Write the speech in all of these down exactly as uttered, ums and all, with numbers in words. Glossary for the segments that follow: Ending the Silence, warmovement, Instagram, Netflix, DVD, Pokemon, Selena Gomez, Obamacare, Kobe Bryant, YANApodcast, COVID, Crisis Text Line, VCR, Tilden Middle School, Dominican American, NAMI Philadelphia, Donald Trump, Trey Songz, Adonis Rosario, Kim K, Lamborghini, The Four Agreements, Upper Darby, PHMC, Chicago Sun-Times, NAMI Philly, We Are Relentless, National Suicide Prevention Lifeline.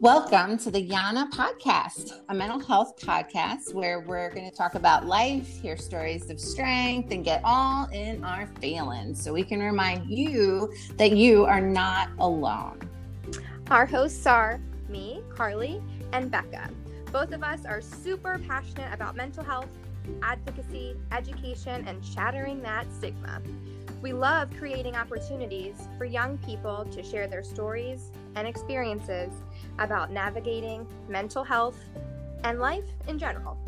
Welcome to the YANA podcast, a mental health podcast where we're going to talk about life, hear stories of strength, and get all in our feelings so we can remind you that you are not alone. Our hosts are me, Carly, and Becca. Both of us are super passionate about mental health, advocacy, education, and shattering that stigma. We love creating opportunities for young people to share their stories and experiences about navigating mental health and life in general.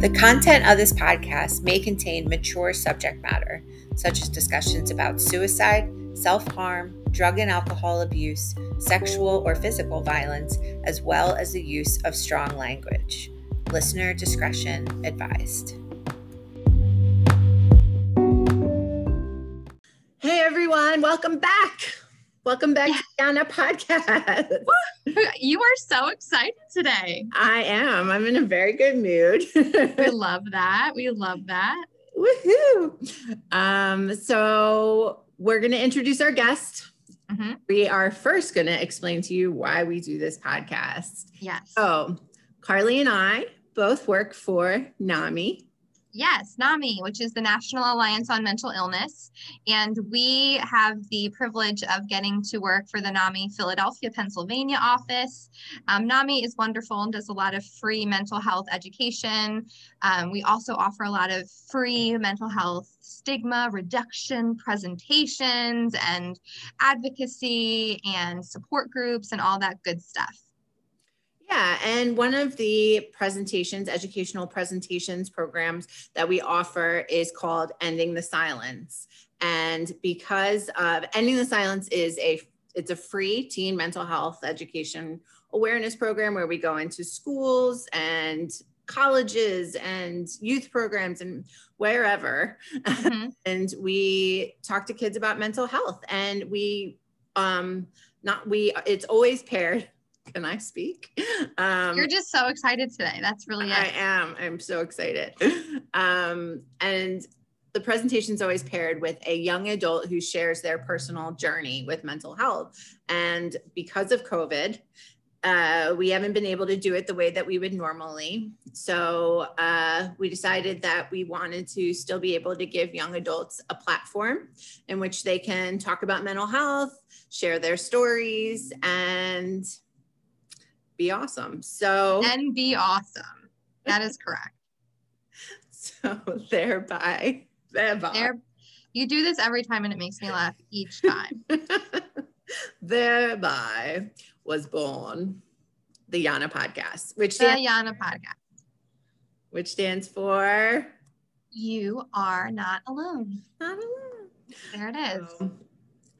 The content of this podcast may contain mature subject matter, such as discussions about suicide, self-harm, drug and alcohol abuse, sexual or physical violence, as well as the use of strong language. Listener discretion advised. Hey everyone, welcome back. Welcome back yeah. to the YANA podcast. You are so excited today. I am. I'm in a very good mood. We love that. We love that. Woohoo. Um, so we're going to introduce our guest. Mm-hmm. We are first going to explain to you why we do this podcast. Yes. So Carly and I both work for NAMI. Yes, NAMI, which is the National Alliance on Mental Illness. And we have the privilege of getting to work for the NAMI Philadelphia, Pennsylvania office. Um, NAMI is wonderful and does a lot of free mental health education. Um, we also offer a lot of free mental health stigma reduction presentations and advocacy and support groups and all that good stuff. Yeah, and one of the presentations, educational presentations programs that we offer is called Ending the Silence. And because of Ending the Silence is a, it's a free teen mental health education awareness program where we go into schools and colleges and youth programs and wherever. Mm-hmm. And we talk to kids about mental health and we, um, not we, it's always paired. Can I speak? Um, You're just so excited today. That's really it. I am. I'm so excited. Um, and the presentation is always paired with a young adult who shares their personal journey with mental health. And because of COVID, uh, we haven't been able to do it the way that we would normally. So uh, we decided that we wanted to still be able to give young adults a platform in which they can talk about mental health, share their stories, and be awesome. So and be awesome. That is correct. So thereby, thereby. There, you do this every time and it makes me laugh each time. Thereby was born the YANA podcast, which the stands, YANA podcast, which stands for You Are Not Alone. Not alone. There it is. Oh.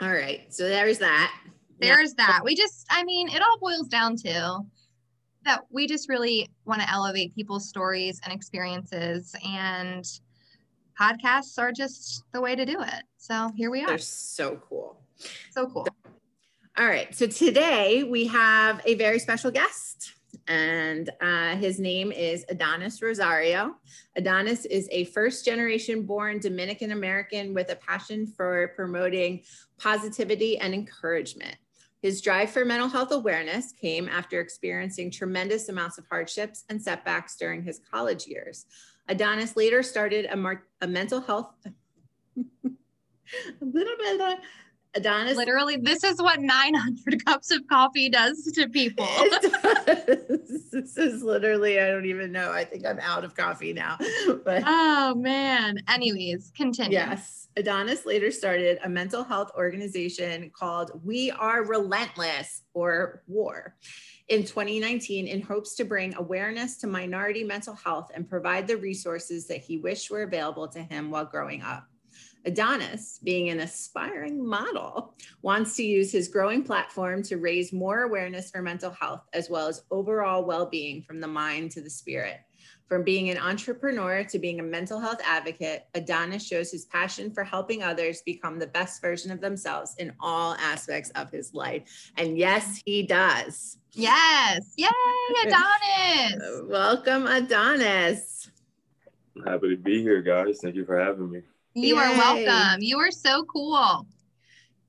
All right. So there's that. There's that. We just, I mean, it all boils down to that we just really want to elevate people's stories and experiences, and podcasts are just the way to do it. So here we are. They're so cool. So cool. All right. So today we have a very special guest, and uh, his name is Adonis Rosario. Adonis is a first-generation born Dominican American with a passion for promoting positivity and encouragement. His drive for mental health awareness came after experiencing tremendous amounts of hardships and setbacks during his college years. Adonis later started a, mar- a mental health, a little bit of Adonis. Literally, this is what nine hundred cups of coffee does to people. does. This is literally, I don't even know. I think I'm out of coffee now. But oh man. Anyways, continue. Yes. Adonis later started a mental health organization called We Are Relentless, or WAR, in twenty nineteen in hopes to bring awareness to minority mental health and provide the resources that he wished were available to him while growing up. Adonis, being an aspiring model, wants to use his growing platform to raise more awareness for mental health as well as overall well-being from the mind to the spirit. From being an entrepreneur to being a mental health advocate, Adonis shows his passion for helping others become the best version of themselves in all aspects of his life. And yes, he does. Yes. Yay, Adonis. Welcome, Adonis. I'm happy to be here, guys. Thank you for having me. You Yay. Are welcome. You are so cool.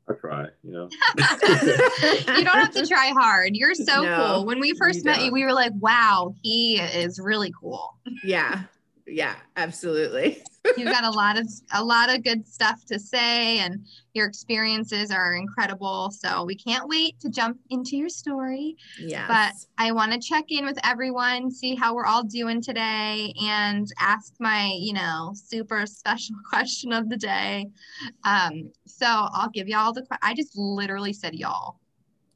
I try, you know. You don't have to try hard. You're so no, cool. When we first you met don't. you, we were like, wow, he is really cool. Yeah. Yeah, absolutely. You've got a lot of a lot of good stuff to say, and your experiences are incredible. So we can't wait to jump into your story. Yeah. But I want to check in with everyone, see how we're all doing today, and ask my, you know, super special question of the day. Um, so I'll give y'all the question. I just literally said y'all.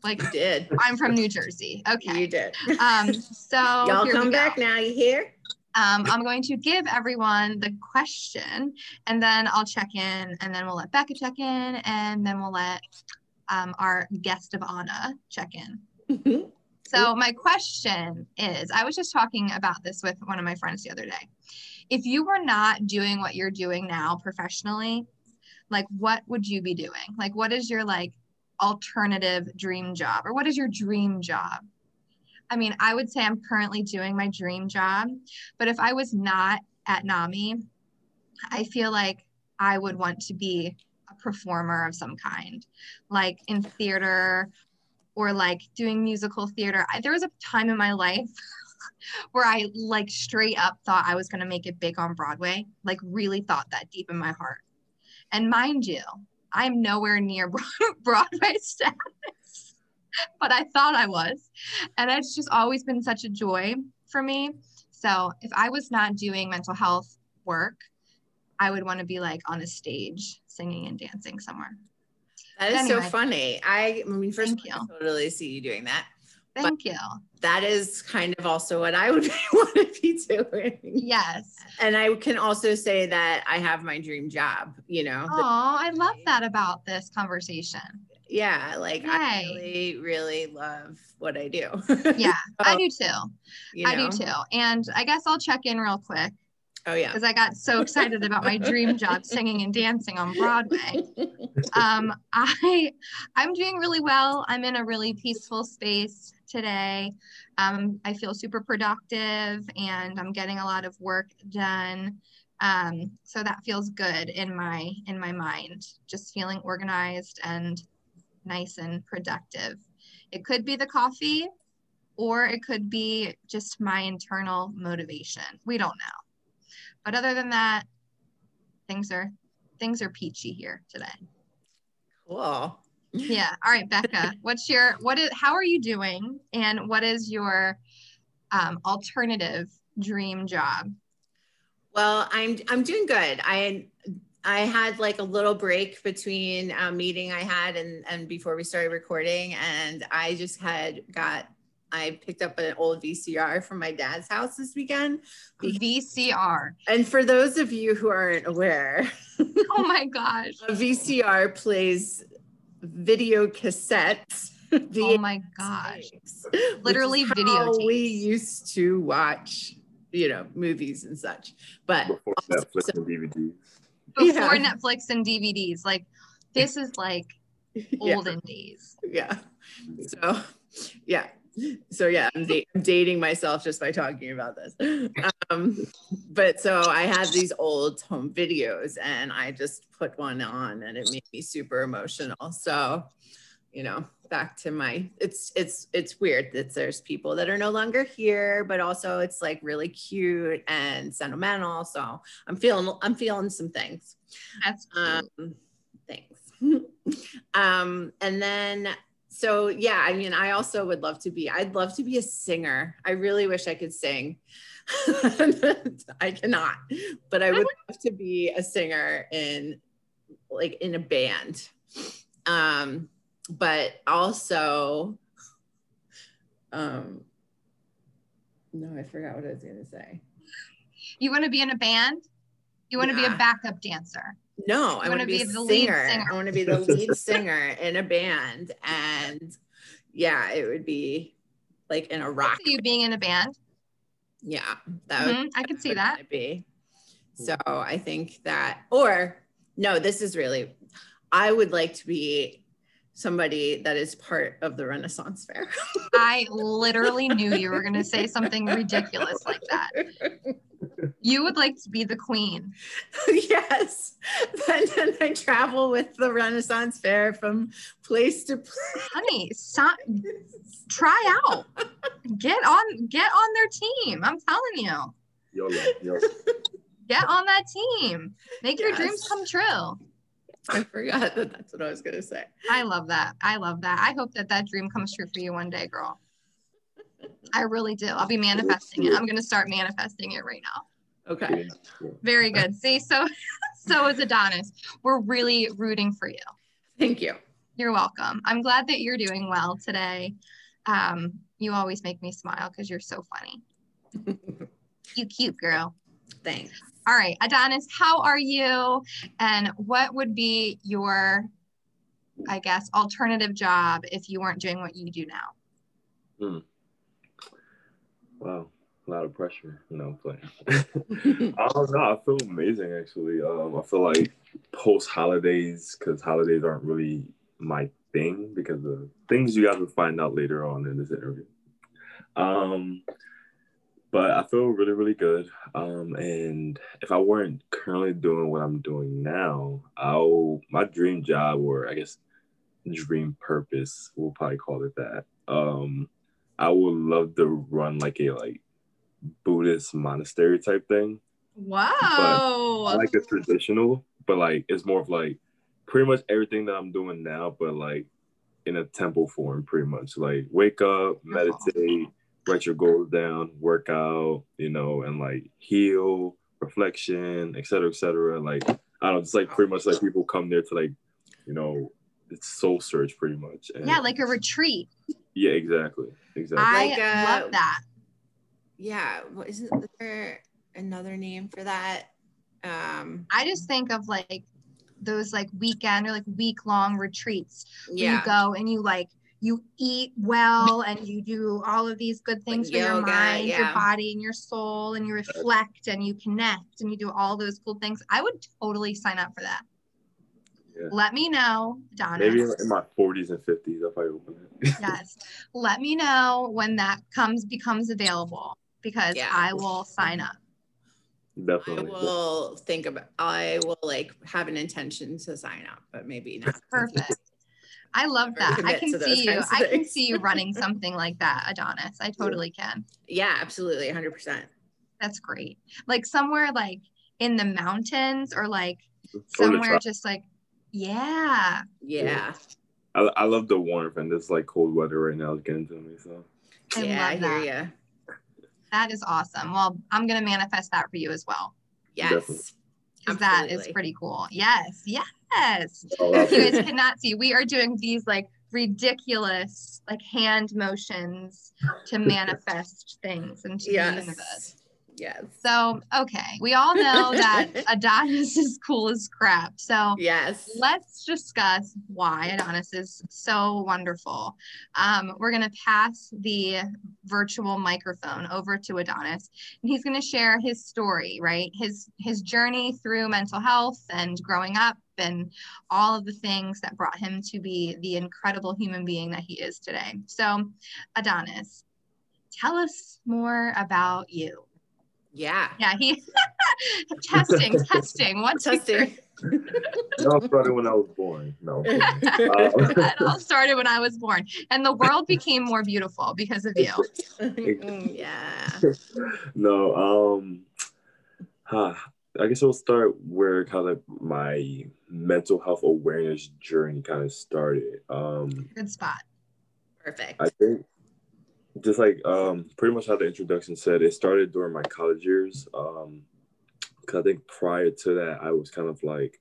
Like you did. I'm from New Jersey. Okay. You did. Um, so y'all come back now. You hear? Um, I'm going to give everyone the question, and then I'll check in, and then we'll let Becca check in, and then we'll let um, our guest of honor check in. Mm-hmm. So my question is, I was just talking about this with one of my friends the other day. If you were not doing what you're doing now professionally, like what would you be doing? Like what is your like alternative dream job, or what is your dream job? I mean, I would say I'm currently doing my dream job, but if I was not at NAMI, I feel like I would want to be a performer of some kind, like in theater or like doing musical theater. I, there was a time in my life where I like straight up thought I was going to make it big on Broadway, like really thought that deep in my heart. And mind you, I'm nowhere near Broadway status. But I thought I was, and it's just always been such a joy for me. So if I was not doing mental health work, I would want to be like on a stage singing and dancing somewhere. That is anyway. So funny. I, I mean, first I totally see you doing that. Thank you. That is kind of also what I would want to be doing. Yes. And I can also say that I have my dream job, you know. Oh, I love that about this conversation. Yeah, like Yay. I really, really love what I do. Yeah, so, I do too. You know? I do too. And I guess I'll check in real quick. Oh yeah. Because I got so excited about my dream job, singing and dancing on Broadway. Um, I, I'm doing really well. I'm in a really peaceful space today. Um, I feel super productive, and I'm getting a lot of work done. Um, so that feels good in my in my mind. Just feeling organized and nice and productive. It could be the coffee, or it could be just my internal motivation. We don't know. But other than that, things are things are peachy here today. Cool. Yeah. All right, Becca, what's your what is how are you doing, and what is your um, alternative dream job? Well, I'm I'm doing good. I I had like a little break between a meeting I had and, and before we started recording. And I just had got, I picked up an old V C R from my dad's house this weekend. V C R. And for those of you who aren't aware. Oh my gosh. A V C R plays video cassettes. Oh my gosh. Literally video. We used to watch, you know, movies and such. But before Netflix so- and D V Ds. Before yeah. Netflix and D V Ds, like this is like olden yeah. days. Yeah. So, yeah. So yeah, I'm, da- I'm dating myself just by talking about this. Um, but so I have these old home videos, and I just put one on, and it made me super emotional. So, you know, back to my, it's it's it's weird that there's people that are no longer here, but also it's like really cute and sentimental. So I'm feeling I'm feeling some things. That's um, cool. Thanks. um, and then so yeah, I mean, I also would love to be. I'd love to be a singer. I really wish I could sing. I cannot, but I would love to be a singer in like in a band. Um. But also, um, no, I forgot what I was going to say. You want to be in a band? You want yeah. to be a backup dancer? No, you I want to be, be the singer. lead singer. I want to be the lead singer in a band. And yeah, it would be like in a rock. I see you being in a band? Yeah, that mm-hmm. would. I could see that. Be. So I think that, or no, this is really, I would like to be somebody that is part of the Renaissance Fair. I literally knew you were going to say something ridiculous like that. You would like to be the queen. Yes. And then I travel with the Renaissance Fair from place to place. Honey, so, try out. Get on, get on their team. I'm telling you. YOLO, YOLO. Get on that team. Make yes. your dreams come true. I forgot that that's what I was going to say. I love that. I love that. I hope that that dream comes true for you one day, girl. I really do. I'll be manifesting it. I'm going to start manifesting it right now. Okay. Very good. See, so so is Adonis. We're really rooting for you. Thank you. You're welcome. I'm glad that you're doing well today. Um, you always make me smile because you're so funny. You cute girl. Thanks. All right, Adonis, how are you? And what would be your, I guess, alternative job if you weren't doing what you do now? Hmm. Wow, a lot of pressure, you know, but I don't know, I feel amazing actually. Um, I feel like post-holidays, because holidays aren't really my thing because of things you guys will find out later on in this interview. Um, But I feel really, really good. Um, and if I weren't currently doing what I'm doing now, I'll, my dream job, or I guess dream purpose, we'll probably call it that. Um, I would love to run like a like Buddhist monastery type thing. Wow. Like a traditional, but like it's more of like pretty much everything that I'm doing now, but like in a temple form, pretty much. Like wake up, meditate, write your goals down, work out, you know, and like heal, reflection, et cetera, et cetera. Like, I don't know, it's like pretty much like people come there to like, you know, it's soul search pretty much. And yeah, like a retreat. Yeah, exactly. Exactly. I like, uh, love that. Yeah. Isn't there another name for that? Um, I just think of like those like weekend or like week long retreats. Yeah. You go and you like, you eat well and you do all of these good things like for yoga, your mind, yeah. your body, and your soul, and you reflect and you connect and you do all those cool things. I would totally sign up for that. Yeah. Let me know, Donna. Maybe in my forties and fifties, if I open it. Yes. Let me know when that comes becomes available because yeah. I will sign up. Definitely. I will think about, I will like have an intention to sign up, but maybe not. Perfect. I love that. I can see you. I can see you running something like that, Adonis. I totally can. Yeah, absolutely. one hundred percent. That's great. Like somewhere like in the mountains or like somewhere just like, yeah. Yeah. I, I love the warmth and this like cold weather right now is getting to me. So I yeah, love that. I hear you. That is awesome. Well, I'm going to manifest that for you as well. Yes. Because that is pretty cool. Yes. Yeah. Yes. You guys cannot see. We are doing these like ridiculous like hand motions to manifest things into yes. the universe. Yes. So, okay. We all know that Adonis is cool as crap. So yes. let's discuss why Adonis is so wonderful. Um, we're going to pass the virtual microphone over to Adonis and he's going to share his story, right? His, his journey through mental health and growing up and all of the things that brought him to be the incredible human being that he is today. So Adonis, tell us more about you. Yeah. Yeah. He testing, testing. What's testing? It all started when I was born. No. It all started when I was born. And the world became more beautiful because of you. yeah. No, um, huh. I guess I'll start where kind of my mental health awareness journey kind of started. Um, Good spot. Perfect. I think just like um, pretty much how the introduction said, it started during my college years. Um, cause I think prior to that, I was kind of like,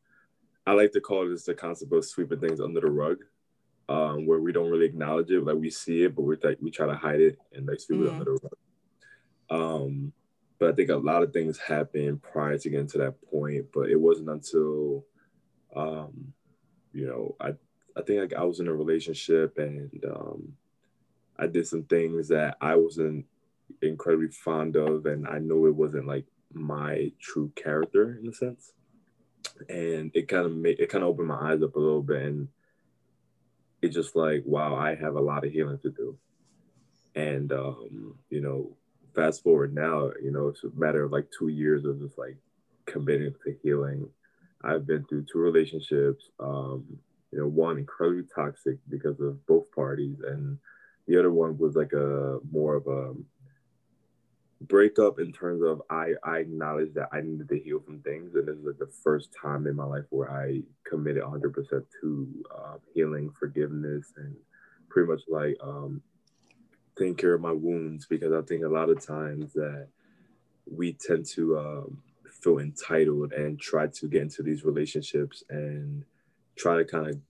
I like to call this the concept of sweeping things under the rug, um, where we don't really acknowledge it, like we see it, but we're like we try to hide it and like sweep mm. it under the rug. Um, But I think a lot of things happened prior to getting to that point. But it wasn't until, um, you know, I I think I, I was in a relationship and um, I did some things that I wasn't incredibly fond of. And I know it wasn't like my true character in a sense. And it kind of made, it kind of opened my eyes up a little bit. And it's just like, wow, I have a lot of healing to do. And, um, you know, fast forward now, you know, it's a matter of like two years of just like committing to healing. I've been through two relationships, um, you know, one incredibly toxic because of both parties, and the other one was like a more of a breakup in terms of I, I acknowledged that I needed to heal from things. And this is like the first time in my life where I committed one hundred percent to uh, healing, forgiveness, and pretty much like um, taking care of my wounds, because I think a lot of times that we tend to um, feel entitled and try to get into these relationships and try to kind of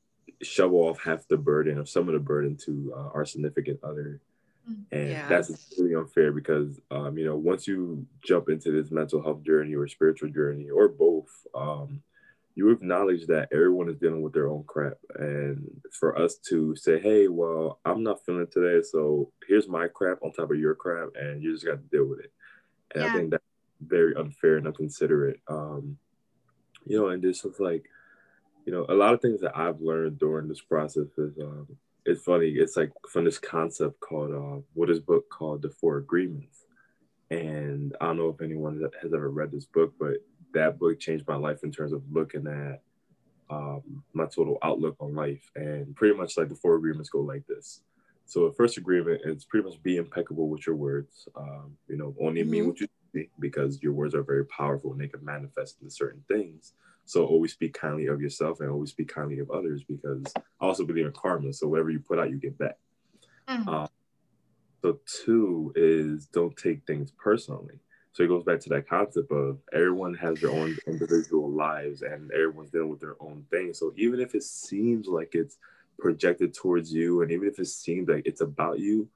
shove off half the burden or some of the burden to uh, our significant other. And yeah. That's really unfair, because, um, you know, once you jump into this mental health journey or spiritual journey or both, um, you acknowledge that everyone is dealing with their own crap. And for us to say, hey, well, I'm not feeling today, so here's my crap on top of your crap, and you just got to deal with it. And yeah. I think that's very unfair and unconsiderate. Um, you know, and this is like, you know, a lot of things that I've learned during this process is, um, it's funny, it's like from this concept called, uh, what is book called The Four Agreements. And I don't know if anyone has ever read this book, but that book changed my life in terms of looking at um, my total outlook on life. And pretty much like the four agreements go like this. So the first agreement is pretty much be impeccable with your words. Um, you know, only mm-hmm. mean what you speak, because your words are very powerful and they can manifest into certain things. So always speak kindly of yourself and always speak kindly of others, because I also believe in karma. So whatever you put out, you get back. Mm-hmm. Um, so two is don't take things personally. So it goes back to that concept of everyone has their own individual lives and everyone's dealing with their own thing. So even if it seems like it's projected towards you, and even if it seems like it's about you,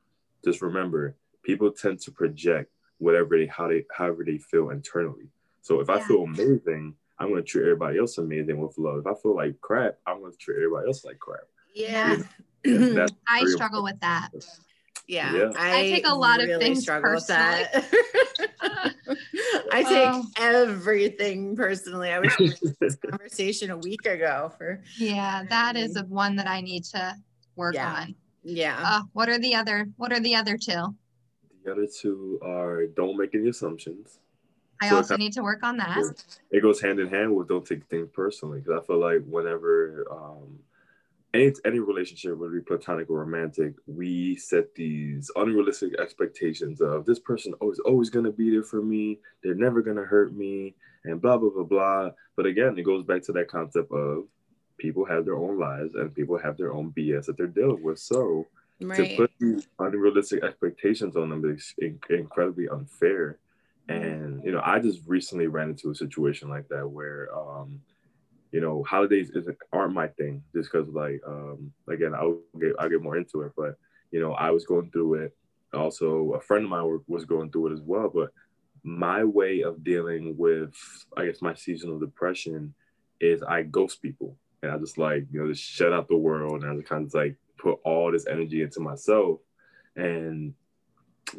just remember, people tend to project whatever they, how they, however they feel internally. So if yeah. I feel amazing, I'm going to treat everybody else amazing with love. If I feel like crap, I'm going to treat everybody else like crap. Yeah. You know? That's I struggle important. With that. Yeah. yeah. I, I take a lot really of things struggle personally. With that. I take um, everything personally. I was having this conversation a week ago. For Yeah, that is a one that I need to work yeah. on. Yeah. Uh, what are the other, what are the other two? The other two are don't make any assumptions. I so also need to work on that. It goes hand in hand with don't take things personally, because I feel like whenever um, any any relationship, whether it be platonic or romantic, we set these unrealistic expectations of this person is always going to be there for me, they're never going to hurt me, and blah, blah, blah, blah. But again, it goes back to that concept of people have their own lives and people have their own B S that they're dealing with. So right. to put these unrealistic expectations on them is incredibly unfair. And, you know, I just recently ran into a situation like that where, um, you know, holidays isn't, aren't my thing, just because, like, um, again, I'll get, I'll get more into it. But, you know, I was going through it. Also, a friend of mine was going through it as well. But my way of dealing with, I guess, my seasonal depression is I ghost people. And I just, like, you know, just shut out the world. And I just kind of, like, put all this energy into myself. And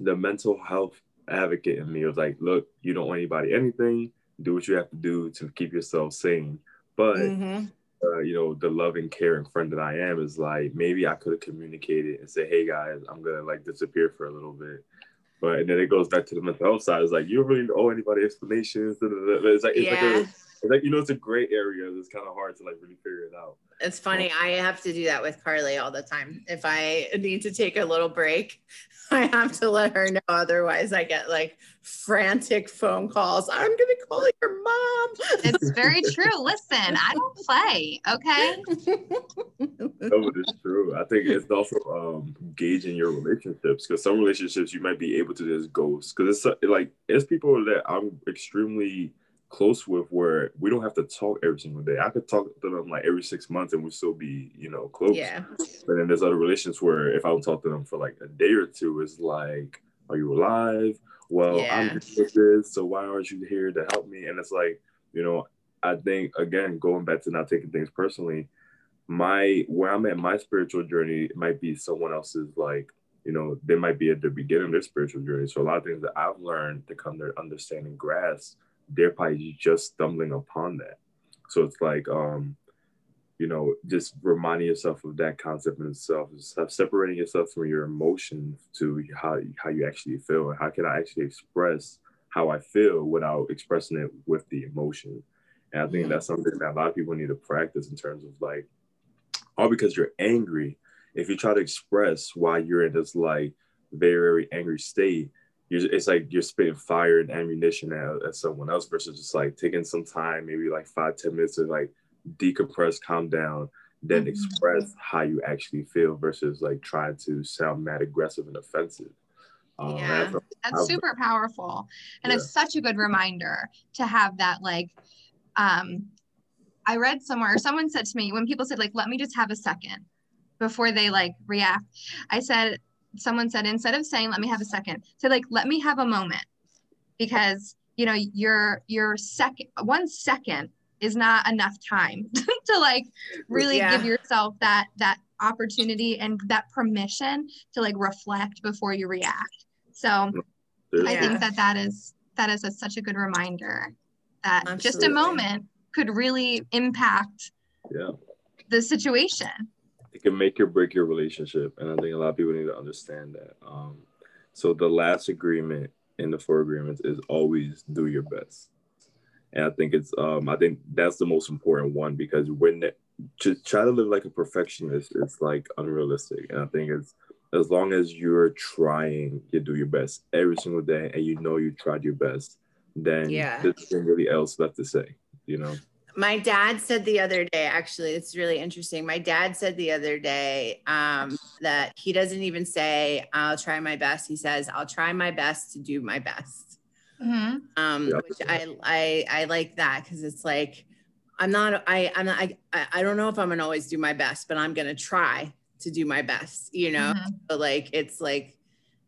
the mental health advocate in me was like, look, you don't owe anybody anything, do what you have to do to keep yourself sane. But mm-hmm. uh, you know, the loving, caring friend that I am is like, maybe I could have communicated and said, hey guys, I'm gonna like disappear for a little bit. But and then it goes back to the mental health side. It's like, you don't really owe anybody explanations. It's like, it's yeah. like a, it's like, you know, it's a gray area. It's kind of hard to like really figure it out. It's funny. I have to do that with Carly all the time. If I need to take a little break, I have to let her know. Otherwise I get like frantic phone calls. I'm going to call your mom. It's very true. Listen, I don't play. Okay. No, it's true. I think it's also um, gauging your relationships, because some relationships you might be able to just ghost. Cause it's like, it's people that I'm extremely close with where we don't have to talk every single day. I could talk to them like every six months and we'll still be, you know, close. Yeah. But then there's other relations where if I would talk to them for like a day or two, it's like, are you alive? Well, yeah. I'm just with this, so why aren't you here to help me? And it's like, you know, I think, again, going back to not taking things personally, my, where I'm at, my spiritual journey might be someone else's, like, you know, they might be at the beginning of their spiritual journey. So a lot of things that I've learned to come to understand and grasp, they're probably just stumbling upon that. So it's like, um, you know, just reminding yourself of that concept in itself, of separating yourself from your emotion to how, how you actually feel. How can I actually express how I feel without expressing it with the emotion? And I think that's something that a lot of people need to practice in terms of like, all because you're angry, if you try to express why you're in this like very, very angry state, you're, it's like you're spitting fire and ammunition at, at someone else versus just like taking some time, maybe like five, ten minutes to like decompress, calm down, then mm-hmm. express how you actually feel versus like trying to sound mad, aggressive, and offensive. Um, yeah, and that's, that's super powerful. And yeah. It's such a good reminder to have that like, um, I read somewhere, someone said to me, when people said like, let me just have a second before they like react, I said, someone said, instead of saying, let me have a second, say like, let me have a moment, because, you know, your, your second, one second is not enough time to like really yeah. give yourself that, that opportunity and that permission to like reflect before you react. So yeah. I think that that is, that is a, such a good reminder that Absolutely. Just a moment could really impact yeah. the situation. It can make or break your relationship. And I think a lot of people need to understand that. Um, so the last agreement in the four agreements is always do your best. And I think it's, um, I think that's the most important one, because when it, to try to live like a perfectionist, it's like unrealistic. And I think it's, as long as you're trying, you do your best every single day and you know you tried your best, then yeah. there's nothing really else left to say, you know? My dad said the other day, actually, it's really interesting. My dad said the other day um, that he doesn't even say, I'll try my best. He says, I'll try my best to do my best. Mm-hmm. um, yeah. Which I, I, I like that, because it's like, I'm not, I, I'm not, I, I don't know if I'm going to always do my best, but I'm going to try to do my best, you know, mm-hmm. but like, it's like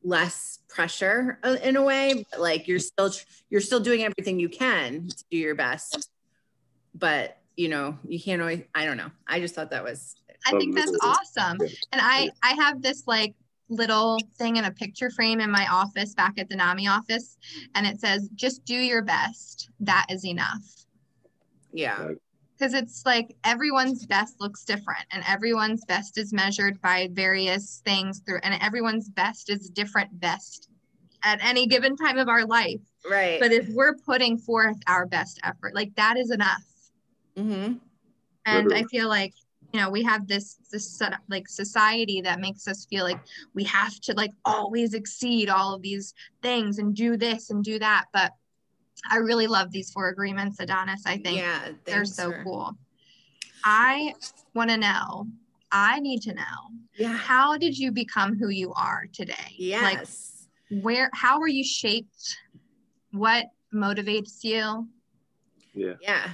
less pressure in a way, but like you're still, you're still doing everything you can to do your best. But, you know, you can't always, I don't know. I just thought that was. I think that's awesome. And I, I have this like little thing in a picture frame in my office back at the NAMI office. And it says, just do your best. That is enough. Yeah. Because it's like everyone's best looks different, and everyone's best is measured by various things through, and everyone's best is different best at any given time of our life. Right. But if we're putting forth our best effort, like that is enough. Mm-hmm. And Literally. I feel like, you know, we have this this like society that makes us feel like we have to like always exceed all of these things and do this and do that. But I really love these four agreements, Adonis. I think yeah, they're so for... cool. I want to know, I need to know, yeah. how did you become who you are today? Yes. Like, where, how were you shaped? What motivates you? Yeah. Yeah.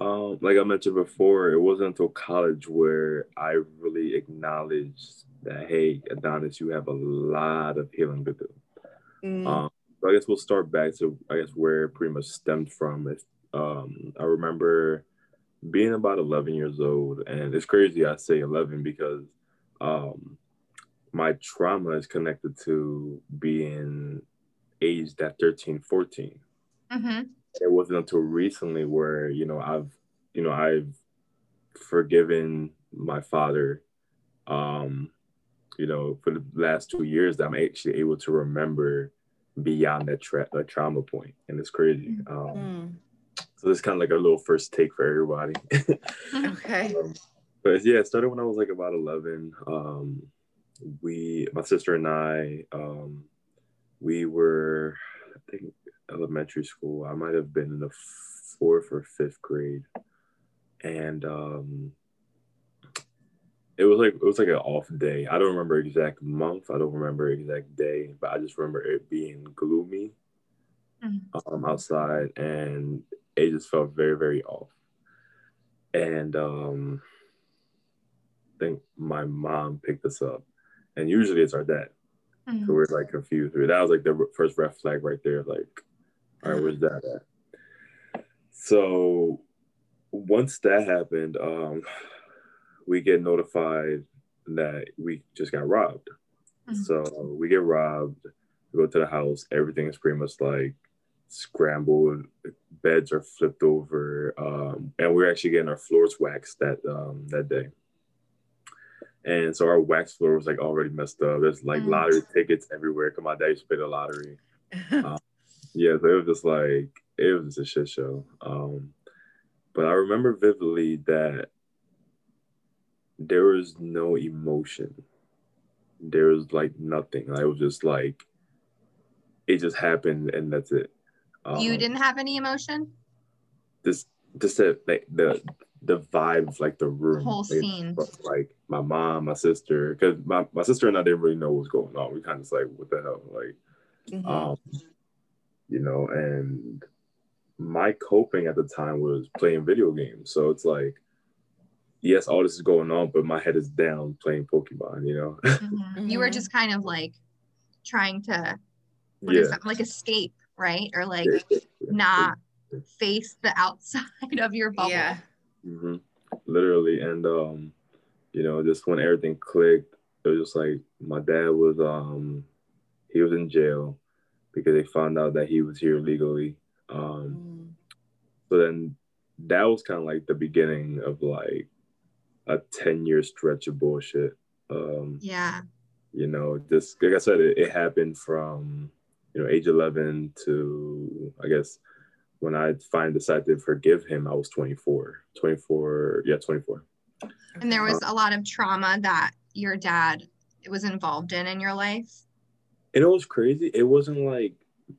Um, like I mentioned before, it wasn't until college where I really acknowledged that, hey, Adonis, you have a lot of healing to do. Mm. Um, so I guess we'll start back to, I guess, where it pretty much stemmed from. Um, I remember being about eleven years old, and it's crazy I say eleven because um, my trauma is connected to being aged at thirteen, fourteen. Mm-hmm. It wasn't until recently where, you know, I've, you know, I've forgiven my father, um, you know, for the last two years that I'm actually able to remember beyond that, tra- that trauma point. And it's crazy. Um, mm. So it's kind of like a little first take for everybody. Okay. Um, but yeah, it started when I was like about eleven. Um, we, my sister and I, um, we were, I think, elementary school. I might have been in the fourth or fifth grade, and um it was like it was like an off day. I don't remember exact month, I don't remember exact day, but I just remember it being gloomy mm-hmm. um outside, and it just felt very, very off. And um I think my mom picked us up, and usually it's our dad, mm-hmm. so we're like confused. That was like the first red flag right there, like, all right, where's that at? So once that happened, um, we get notified that we just got robbed. Mm-hmm. So we get robbed, we go to the house, everything is pretty much like scrambled, beds are flipped over, um, and we're actually getting our floors waxed that um, that day. And so our wax floor was like already messed up. There's like mm. lottery tickets everywhere. Come on, dad used to play the lottery. um, yeah, so it was just like it was just a shit show. Um, but I remember vividly that there was no emotion. There was like nothing. I was just like, it just happened and that's it. Um, you didn't have any emotion? This, this, like the, the vibe of like the room. The whole like, scene. Like my mom, my sister, because my, my sister and I didn't really know what was going on. We kind of just like, what the hell? Like, mm-hmm. um, you know, and my coping at the time was playing video games. So it's like, yes, all this is going on, but my head is down playing Pokemon, you know? Mm-hmm. You were just kind of like trying to, what yeah. is that, like escape, right? Or like yeah, yeah, yeah. not yeah. face the outside of your bubble. Yeah. Mm-hmm. Literally. And, um, you know, just when everything clicked, it was just like, my dad was, um, he was in jail because they found out that he was here illegally. Um, mm. So then that was kind of like the beginning of like, a ten-year stretch of bullshit. Um, yeah. You know, just, like I said, it, it happened from, you know, age eleven to, I guess, when I finally decided to forgive him, I was twenty-four. twenty-four, yeah, twenty-four. And there was um, a lot of trauma that your dad was involved in in your life? And it was crazy. It wasn't, like,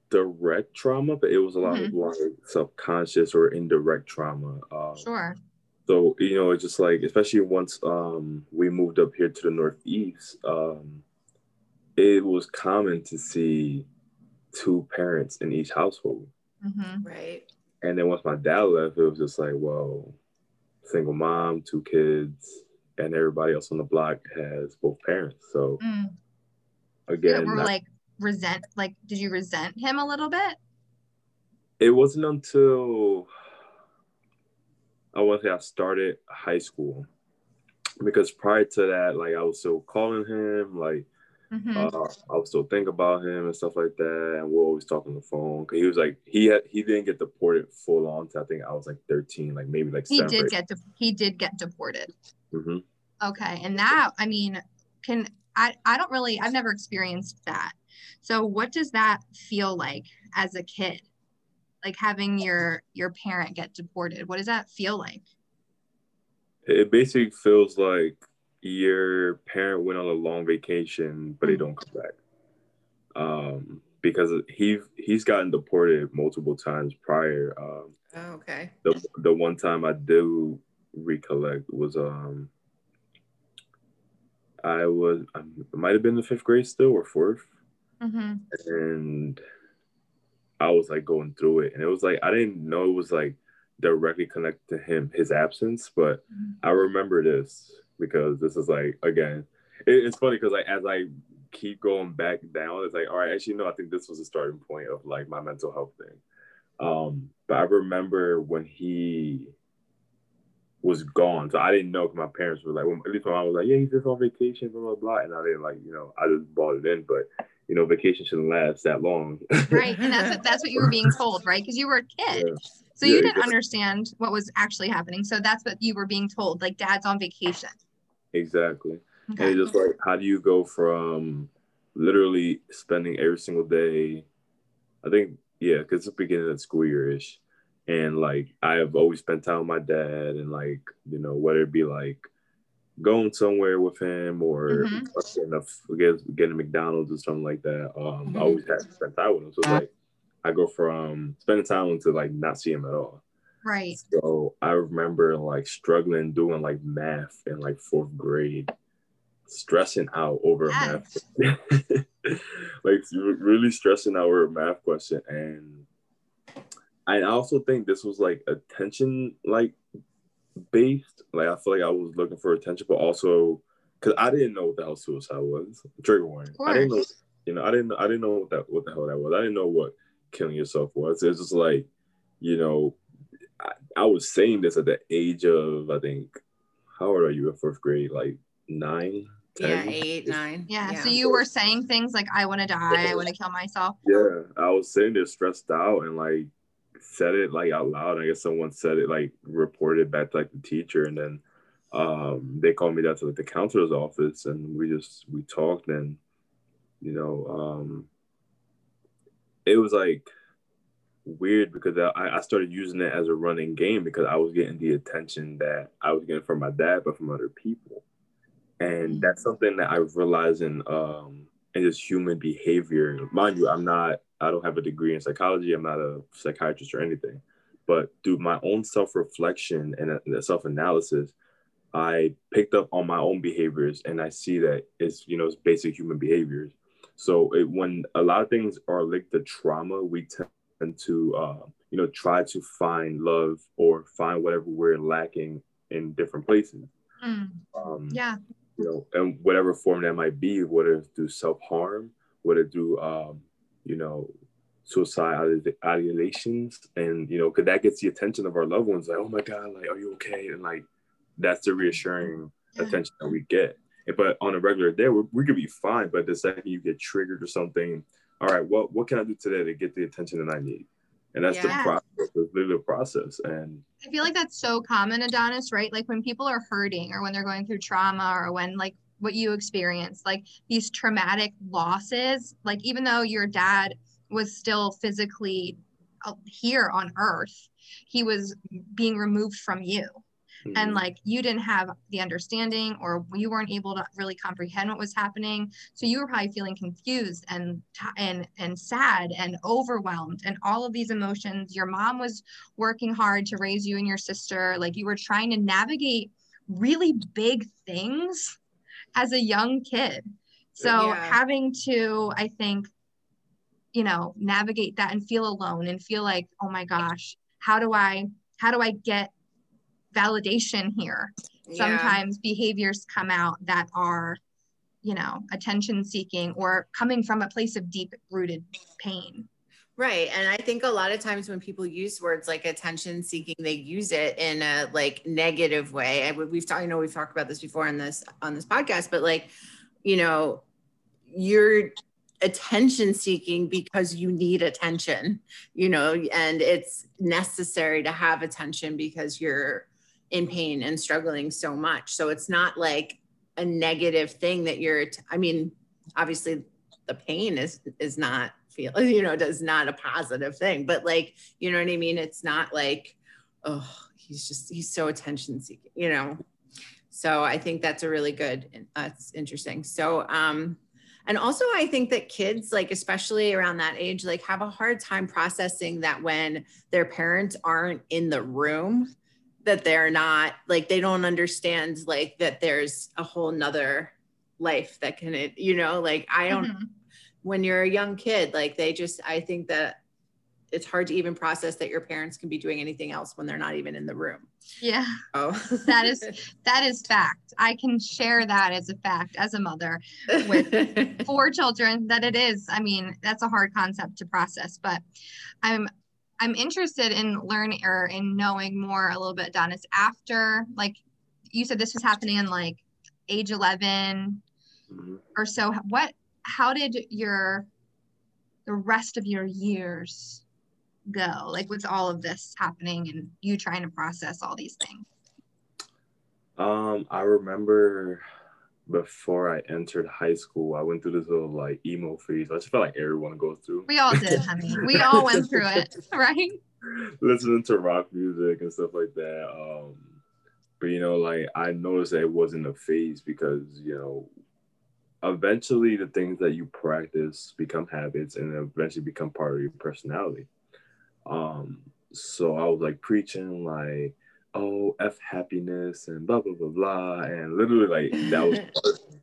direct trauma, but it was a lot mm-hmm. of, like, subconscious or indirect trauma. Um, sure. So, you know, it's just like, especially once um, we moved up here to the Northeast, um, it was common to see two parents in each household. Mm-hmm. Right. And then once my dad left, it was just like, whoa, single mom, two kids, and everybody else on the block has both parents. So, mm. again. So we're not- like, resent, like, did you resent him a little bit? It wasn't until... I want to say I started high school, because prior to that, like I was still calling him, like mm-hmm. uh, I was still thinking about him and stuff like that. And we're always talking on the phone. Cause he was like, he had, he didn't get deported full on. So I think I was like thirteen, like maybe like he seven, did right? get, de- he did get deported. Mm-hmm. Okay. And that, I mean, can, I, I don't really, I've never experienced that. So what does that feel like as a kid? Like having your your parent get deported, what does that feel like? It basically feels like your parent went on a long vacation, but mm-hmm. they don't come back. Um, because he he's gotten deported multiple times prior. Um, oh, okay. The the one time I do recollect was um, I was I might have been in fifth grade still or fourth, mm-hmm. and I was like going through it, and it was like I didn't know it was like directly connected to him, his absence, but mm-hmm. I remember this because this is like, again, it, it's funny because like as I keep going back down, it's like, all right, actually no, I think this was the starting point of like my mental health thing. Um, but I remember when he was gone, so I didn't know because my parents were like, well, at least my mom was like, yeah, he's just on vacation, blah blah blah, and I didn't like, you know, I just bought it in, but. You know, vacation shouldn't last that long. Right, and that's what, that's what you were being told, right? Because you were a kid, yeah. so you yeah, didn't exactly. understand what was actually happening. So that's what you were being told, like dad's on vacation. Exactly, okay. And it's just like, how do you go from literally spending every single day? I think, yeah, because it's the beginning of the school year-ish, and like I have always spent time with my dad, and like you know, whether it be like. Going somewhere with him or mm-hmm. getting, getting McDonald's or something like that. Um, mm-hmm. I always had to spend time with him. So it's like I go from spending time to like not see him at all. Right. So I remember like struggling doing like math in like fourth grade, stressing out over yes. a math question. Like really stressing out over a math question. And I also think this was like attention like based, like I feel like I was looking for attention, but also because I didn't know what the hell suicide was. Trigger warning. I didn't know, you know, I didn't, I didn't know what that, what the hell that was. I didn't know what killing yourself was. It's just like, you know, I, I was saying this at the age of, I think, how old are you in first grade? Like nine, ten? Yeah, eight, nine. Yeah. yeah. So you were saying things like, "I want to die. I want to kill myself." Yeah, I was sitting there stressed out and like said it like out loud. I guess someone said it, like reported back to like the teacher, and then um, they called me down to like the counselor's office, and we just we talked, and you know, um, it was like weird because I, I started using it as a running game because I was getting the attention that I was getting from my dad, but from other people, and that's something that I realized in um, in just human behavior. Mind you, I'm not. I don't have a degree in psychology. I'm not a psychiatrist or anything, but through my own self-reflection and self-analysis, I picked up on my own behaviors, and I see that it's, you know, it's basic human behaviors. So it, when a lot of things are linked to trauma, we tend to, uh, you know, try to find love or find whatever we're lacking in different places. Mm. Um, yeah. You know, and whatever form that might be, whether it's through self-harm, whether it's through, um, you know, suicide ideations, and, you know, because that gets the attention of our loved ones, like, oh my God, like, are you okay? And like, that's the reassuring yeah. attention that we get. But on a regular day, we're, we could be fine, but the second you get triggered or something, all right, what what can I do today to get the attention that I need? And that's yeah. the process, the literal process. And I feel like that's so common, Adonis, right? Like when people are hurting or when they're going through trauma or when like, what you experienced, like these traumatic losses, like even though your dad was still physically here on earth, he was being removed from you. Mm-hmm. And like you didn't have the understanding, or you weren't able to really comprehend what was happening. So you were probably feeling confused and and and sad and overwhelmed and all of these emotions. Your mom was working hard to raise you and your sister. Like you were trying to navigate really big things as a young kid. So yeah. having to, I think, you know, navigate that and feel alone and feel like, oh my gosh, how do I, how do I get validation here? Yeah. Sometimes behaviors come out that are, you know, attention seeking or coming from a place of deep rooted pain. Right. And I think a lot of times when people use words like attention seeking, they use it in a like negative way. I, we've talked, I know we've talked about this before on this, on this podcast, but like, you know, you're attention seeking because you need attention, you know, and it's necessary to have attention because you're in pain and struggling so much. So it's not like a negative thing that you're, I mean, obviously the pain is, is not, feel, you know, does not a positive thing, but like, you know what I mean? It's not like, oh, he's just, he's so attention seeking, you know? So I think that's a really good, that's uh, interesting. So, um, and also I think that kids, like, especially around that age, like have a hard time processing that when their parents aren't in the room, that they're not like, they don't understand like that there's a whole nother life that can, you know, like, I don't, mm-hmm. when you're a young kid, like they just, I think that it's hard to even process that your parents can be doing anything else when they're not even in the room. Yeah. Oh, that is, that is fact. I can share that as a fact as a mother with four children that it is. I mean, that's a hard concept to process, but I'm, I'm interested in learning or in knowing more a little bit, Adonis, after, like you said, this was happening in like age eleven mm-hmm. or so. What, how did your, the rest of your years go? Like with all of this happening and you trying to process all these things? Um, I remember before I entered high school, I went through this little like emo phase. I just felt like everyone goes through. We all did, honey. We all went through it, right? Listening to rock music and stuff like that. Um, but you know, like I noticed that it wasn't a phase because, you know, eventually the things that you practice become habits and eventually become part of your personality. Um, so I was like preaching like, oh, F happiness and blah, blah, blah, blah. And literally like that was part of it.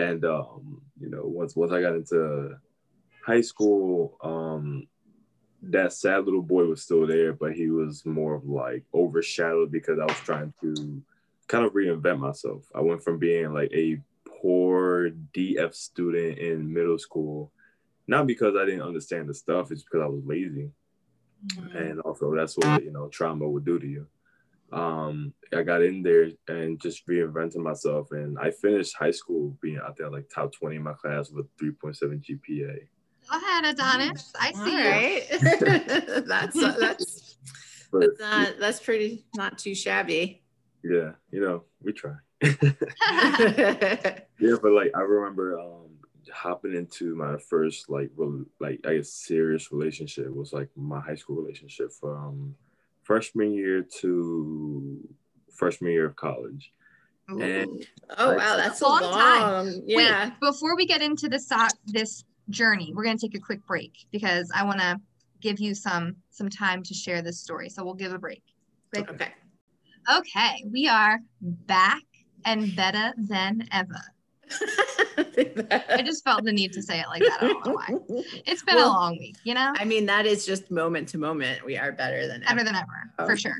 And, um, you know, once, once I got into high school, um, that sad little boy was still there, but he was more of like overshadowed because I was trying to kind of reinvent myself. I went from being like a poor D F student in middle school, not because I didn't understand the stuff, it's because I was lazy. Mm-hmm. And also that's what, you know, trauma would do to you. Um, I got in there and just reinvented myself. And I finished high school being out there like top twenty in my class with three point seven G P A. Go ahead, Adonis. I see right. you. that's uh, that's that's, not, that's pretty not too shabby. Yeah, you know, we try. Yeah, but like I remember um hopping into my first like re- like I guess serious relationship was like my high school relationship from freshman year to freshman year of college. Ooh. And oh like, wow, that's a long, long time. Yeah. Wait, before we get into this uh, this journey, we're gonna take a quick break because I want to give you some some time to share this story. So we'll give a break. Break. Okay. Okay. Okay, we are back and better than ever. I just felt the need to say it like that. I don't know why. It's been well, a long week, you know? I mean, that is just moment to moment. We are better than ever. Better than ever, oh. for sure.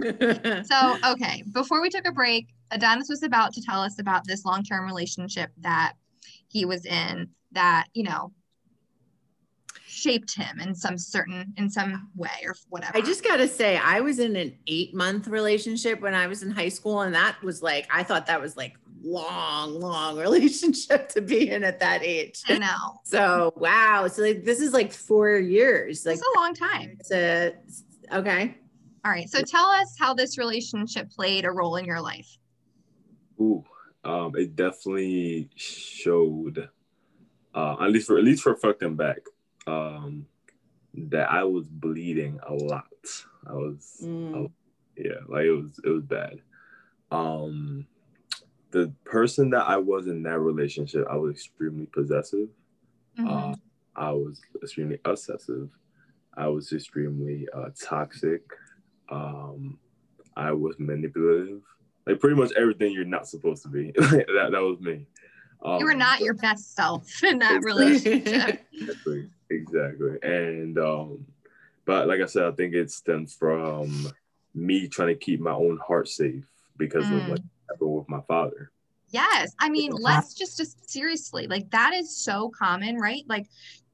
So, okay, before we took a break, Adonis was about to tell us about this long-term relationship that he was in that, you know, shaped him in some certain in some way or whatever. I just gotta say, I was in an eight-month relationship when I was in high school, and that was like I thought that was like long, long relationship to be in at that age. I know. So wow. So like this is like four years. Like it's a long time. To, okay. All right. So tell us how this relationship played a role in your life. Ooh, um, it definitely showed, uh, at least for at least for fucking back. Um, that I was bleeding a lot. I was, mm. I was, yeah, like it was, it was bad. Um, the person that I was in that relationship, I was extremely possessive. Mm-hmm. Uh, I was extremely obsessive. I was extremely uh, toxic. Um, I was manipulative. Like pretty much everything you're not supposed to be. that that was me. Um, you were not your best self in that exactly. relationship. Exactly. Exactly. And, um, but like I said, I think it stems from me trying to keep my own heart safe because mm. of what happened with my father. Yes. I mean, let's just, just seriously, like that is so common, right? Like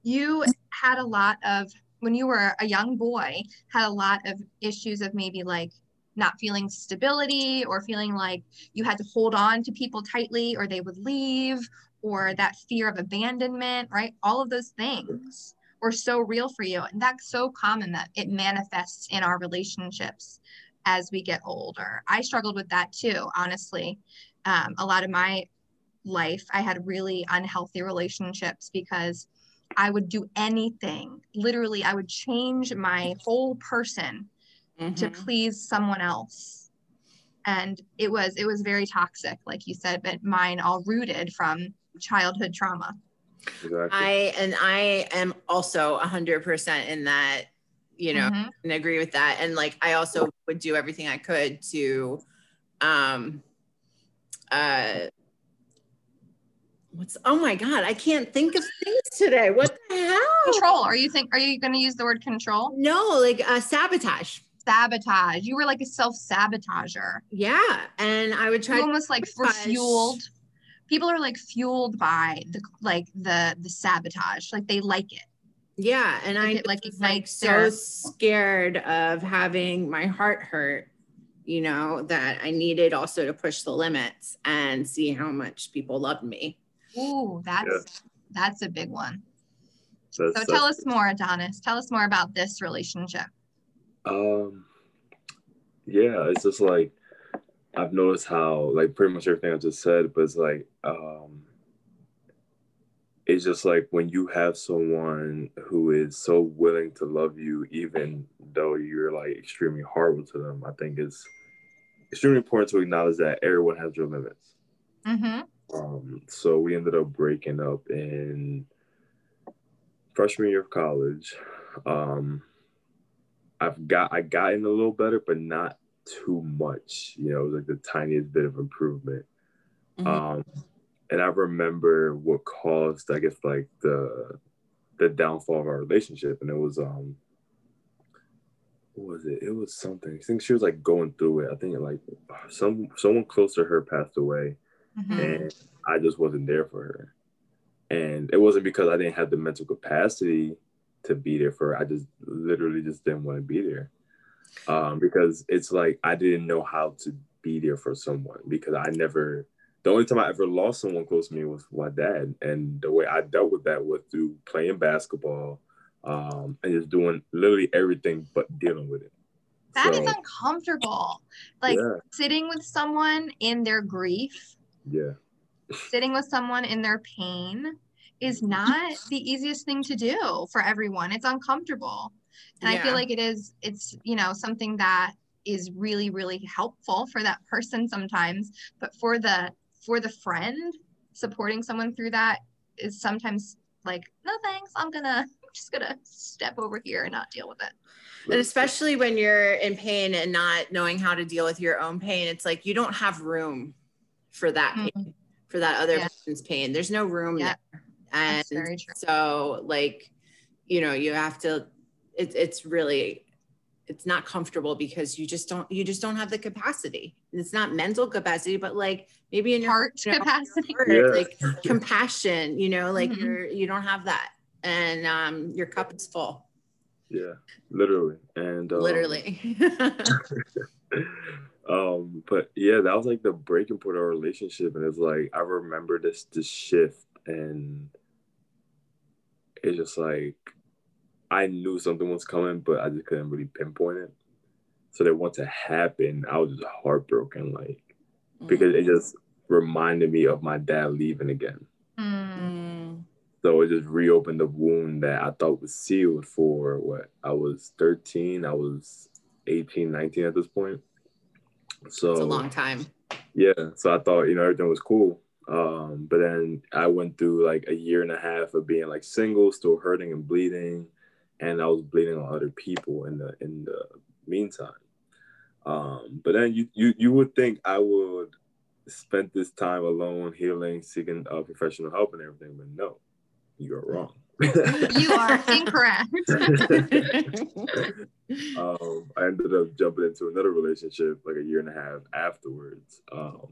you had a lot of, when you were a young boy, had a lot of issues of maybe like not feeling stability or feeling like you had to hold on to people tightly or they would leave, or that fear of abandonment, right? All of those things were so real for you. And that's so common that it manifests in our relationships as we get older. I struggled with that too, honestly. Um, a lot of my life, I had really unhealthy relationships because I would do anything. Literally, I would change my whole person mm-hmm. to please someone else. And it was, it was very toxic, like you said, but mine all rooted from childhood trauma. Exactly. I, and I am also a hundred percent in that, you know, mm-hmm. and agree with that. And like, I also would do everything I could to, um, uh, what's, oh my God, I can't think of things today. What the hell? Control. Are you think, are you going to use the word control? No, like uh, sabotage. Sabotage. You were like a self-sabotager. Yeah. And I would try you almost to like were fueled. People are like fueled by the like the the sabotage. Like they like it. Yeah. And like I it, like was like their... so scared of having my heart hurt, you know, that I needed also to push the limits and see how much people loved me. Ooh, that's yeah. that's a big one. That's, so tell us more, Adonis. Tell us more about this relationship. Um, yeah, it's just like, I've noticed how, like, pretty much everything I just said, but it's like, um, it's just like when you have someone who is so willing to love you, even though you're like extremely horrible to them, I think it's extremely important to acknowledge that everyone has their limits. Mm-hmm. Um, so we ended up breaking up in freshman year of college. Um, I've got, I gotten a little better, but not too much, you know, like the tiniest bit of improvement. Mm-hmm. Um, and I remember what caused, I guess, like the, the downfall of our relationship. And it was, um, what was it? It was something, I think she was like going through it. I think like some, someone close to her passed away mm-hmm. and I just wasn't there for her. And it wasn't because I didn't have the mental capacity to be there for her. I just literally just didn't want to be there um because it's like I didn't know how to be there for someone because I never the only time I ever lost someone close to me was my dad. And the way I dealt with that was through playing basketball um, and just doing literally everything but dealing with it. That so, is uncomfortable. Like yeah. sitting with someone in their grief. Yeah. Sitting with someone in their pain is not the easiest thing to do for everyone. It's uncomfortable. And yeah. I feel like it is, it's, you know, something that is really, really helpful for that person sometimes, but for the, for the friend, supporting someone through that is sometimes like, no, thanks. I'm gonna, I'm just gonna step over here and not deal with it. And especially when you're in pain and not knowing how to deal with your own pain, it's like, you don't have room for that pain, mm-hmm. for that other yeah. person's pain. There's no room yeah. there. And so like, you know, you have to, it, it's really, it's not comfortable because you just don't, you just don't have the capacity. It's not mental capacity, but like maybe in your heart, you know, capacity, your heart, yeah. like compassion, you know, like mm-hmm. you're, you don't have that. And um, your cup is full. Yeah, literally. And um, literally. um, but yeah, that was like the breaking point of our relationship. And it's like, I remember this, this shift, and it's just like, I knew something was coming, but I just couldn't really pinpoint it. So that once it happened, I was just heartbroken, like, mm. because it just reminded me of my dad leaving again. Mm. So it just reopened the wound that I thought was sealed for what? I was thirteen, I was eighteen, nineteen at this point. So it's a long time. Yeah, so I thought, you know, everything was cool. Um, but then I went through like a year and a half of being like single, still hurting and bleeding. And I was bleeding on other people in the in the meantime. Um, but then you, you you would think I would spend this time alone, healing, seeking uh, professional help and everything, but no, you're wrong. You are incorrect. um, I ended up jumping into another relationship like a year and a half afterwards. Um,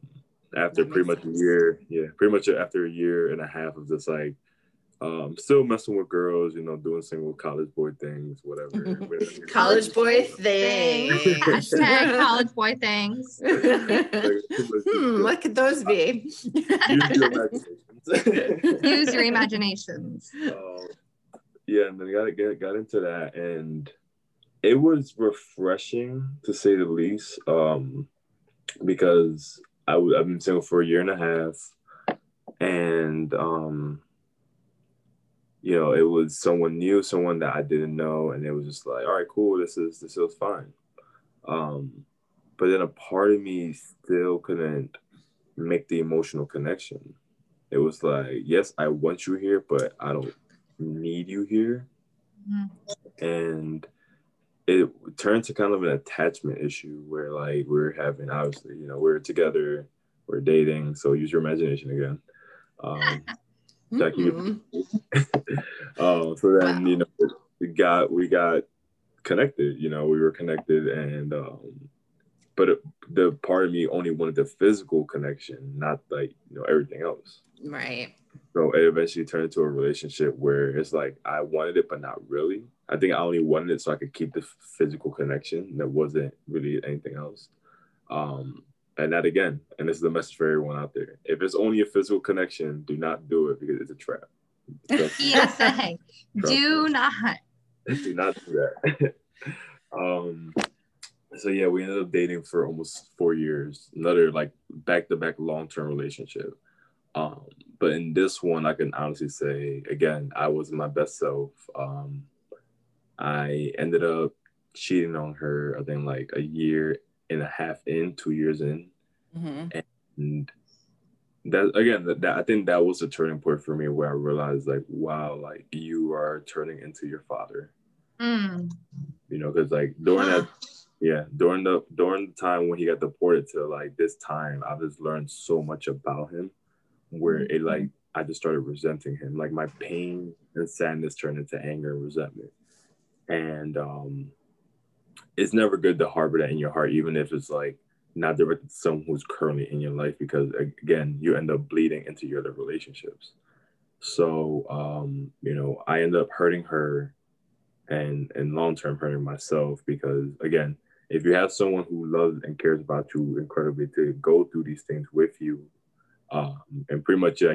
after pretty much sense. a year, yeah, pretty much after a year and a half of just like, Um, still messing with girls, you know, doing single college boy things, whatever. whatever. college boy things. Hashtag college boy things. hmm, what could those be? Use your imaginations. Use your imaginations. Um, yeah, and then got, got, got into that, and it was refreshing, to say the least, um, because I w- I've been single for a year and a half, and um, you know, it was someone new, someone that I didn't know. And it was just like, all right, cool. This is, this is fine. Um, but then a part of me still couldn't make the emotional connection. It was like, yes, I want you here, but I don't need you here. Mm-hmm. And it turned to kind of an attachment issue where like we're having, obviously, you know, we're together, we're dating. So use your imagination again. Um, Mm-hmm. um, so then, wow. you know, we got we got connected. You know, we were connected, and um, but it, the part of me only wanted the physical connection, not like you know everything else. Right. So it eventually turned into a relationship where it's like I wanted it, but not really. I think I only wanted it so I could keep the physical connection. There wasn't really anything else. Um, And that again, and this is a message for everyone out there. If it's only a physical connection, do not do it because it's a trap. P S A, do not. Do not do that. um, so yeah, we ended up dating for almost four years. Another like back-to-back long-term relationship. Um, but in this one, I can honestly say, again, I was my best self. Um, I ended up cheating on her, I think like a year and a half in, two years in. Mm-hmm. And that, again, that, that I think that was a turning point for me where I realized like, wow, like you are turning into your father. Mm. You know, because like during that, yeah, during the, during the time when he got deported to like this time, I've just learned so much about him where mm-hmm. it like, I just started resenting him. Like my pain and sadness turned into anger and resentment. And, um, it's never good to harbor that in your heart, even if it's like not directed to someone who's currently in your life, because again, you end up bleeding into your other relationships. So, um, you know, I end up hurting her and, and long-term hurting myself because again, if you have someone who loves and cares about you incredibly to go through these things with you, uh, and pretty much uh,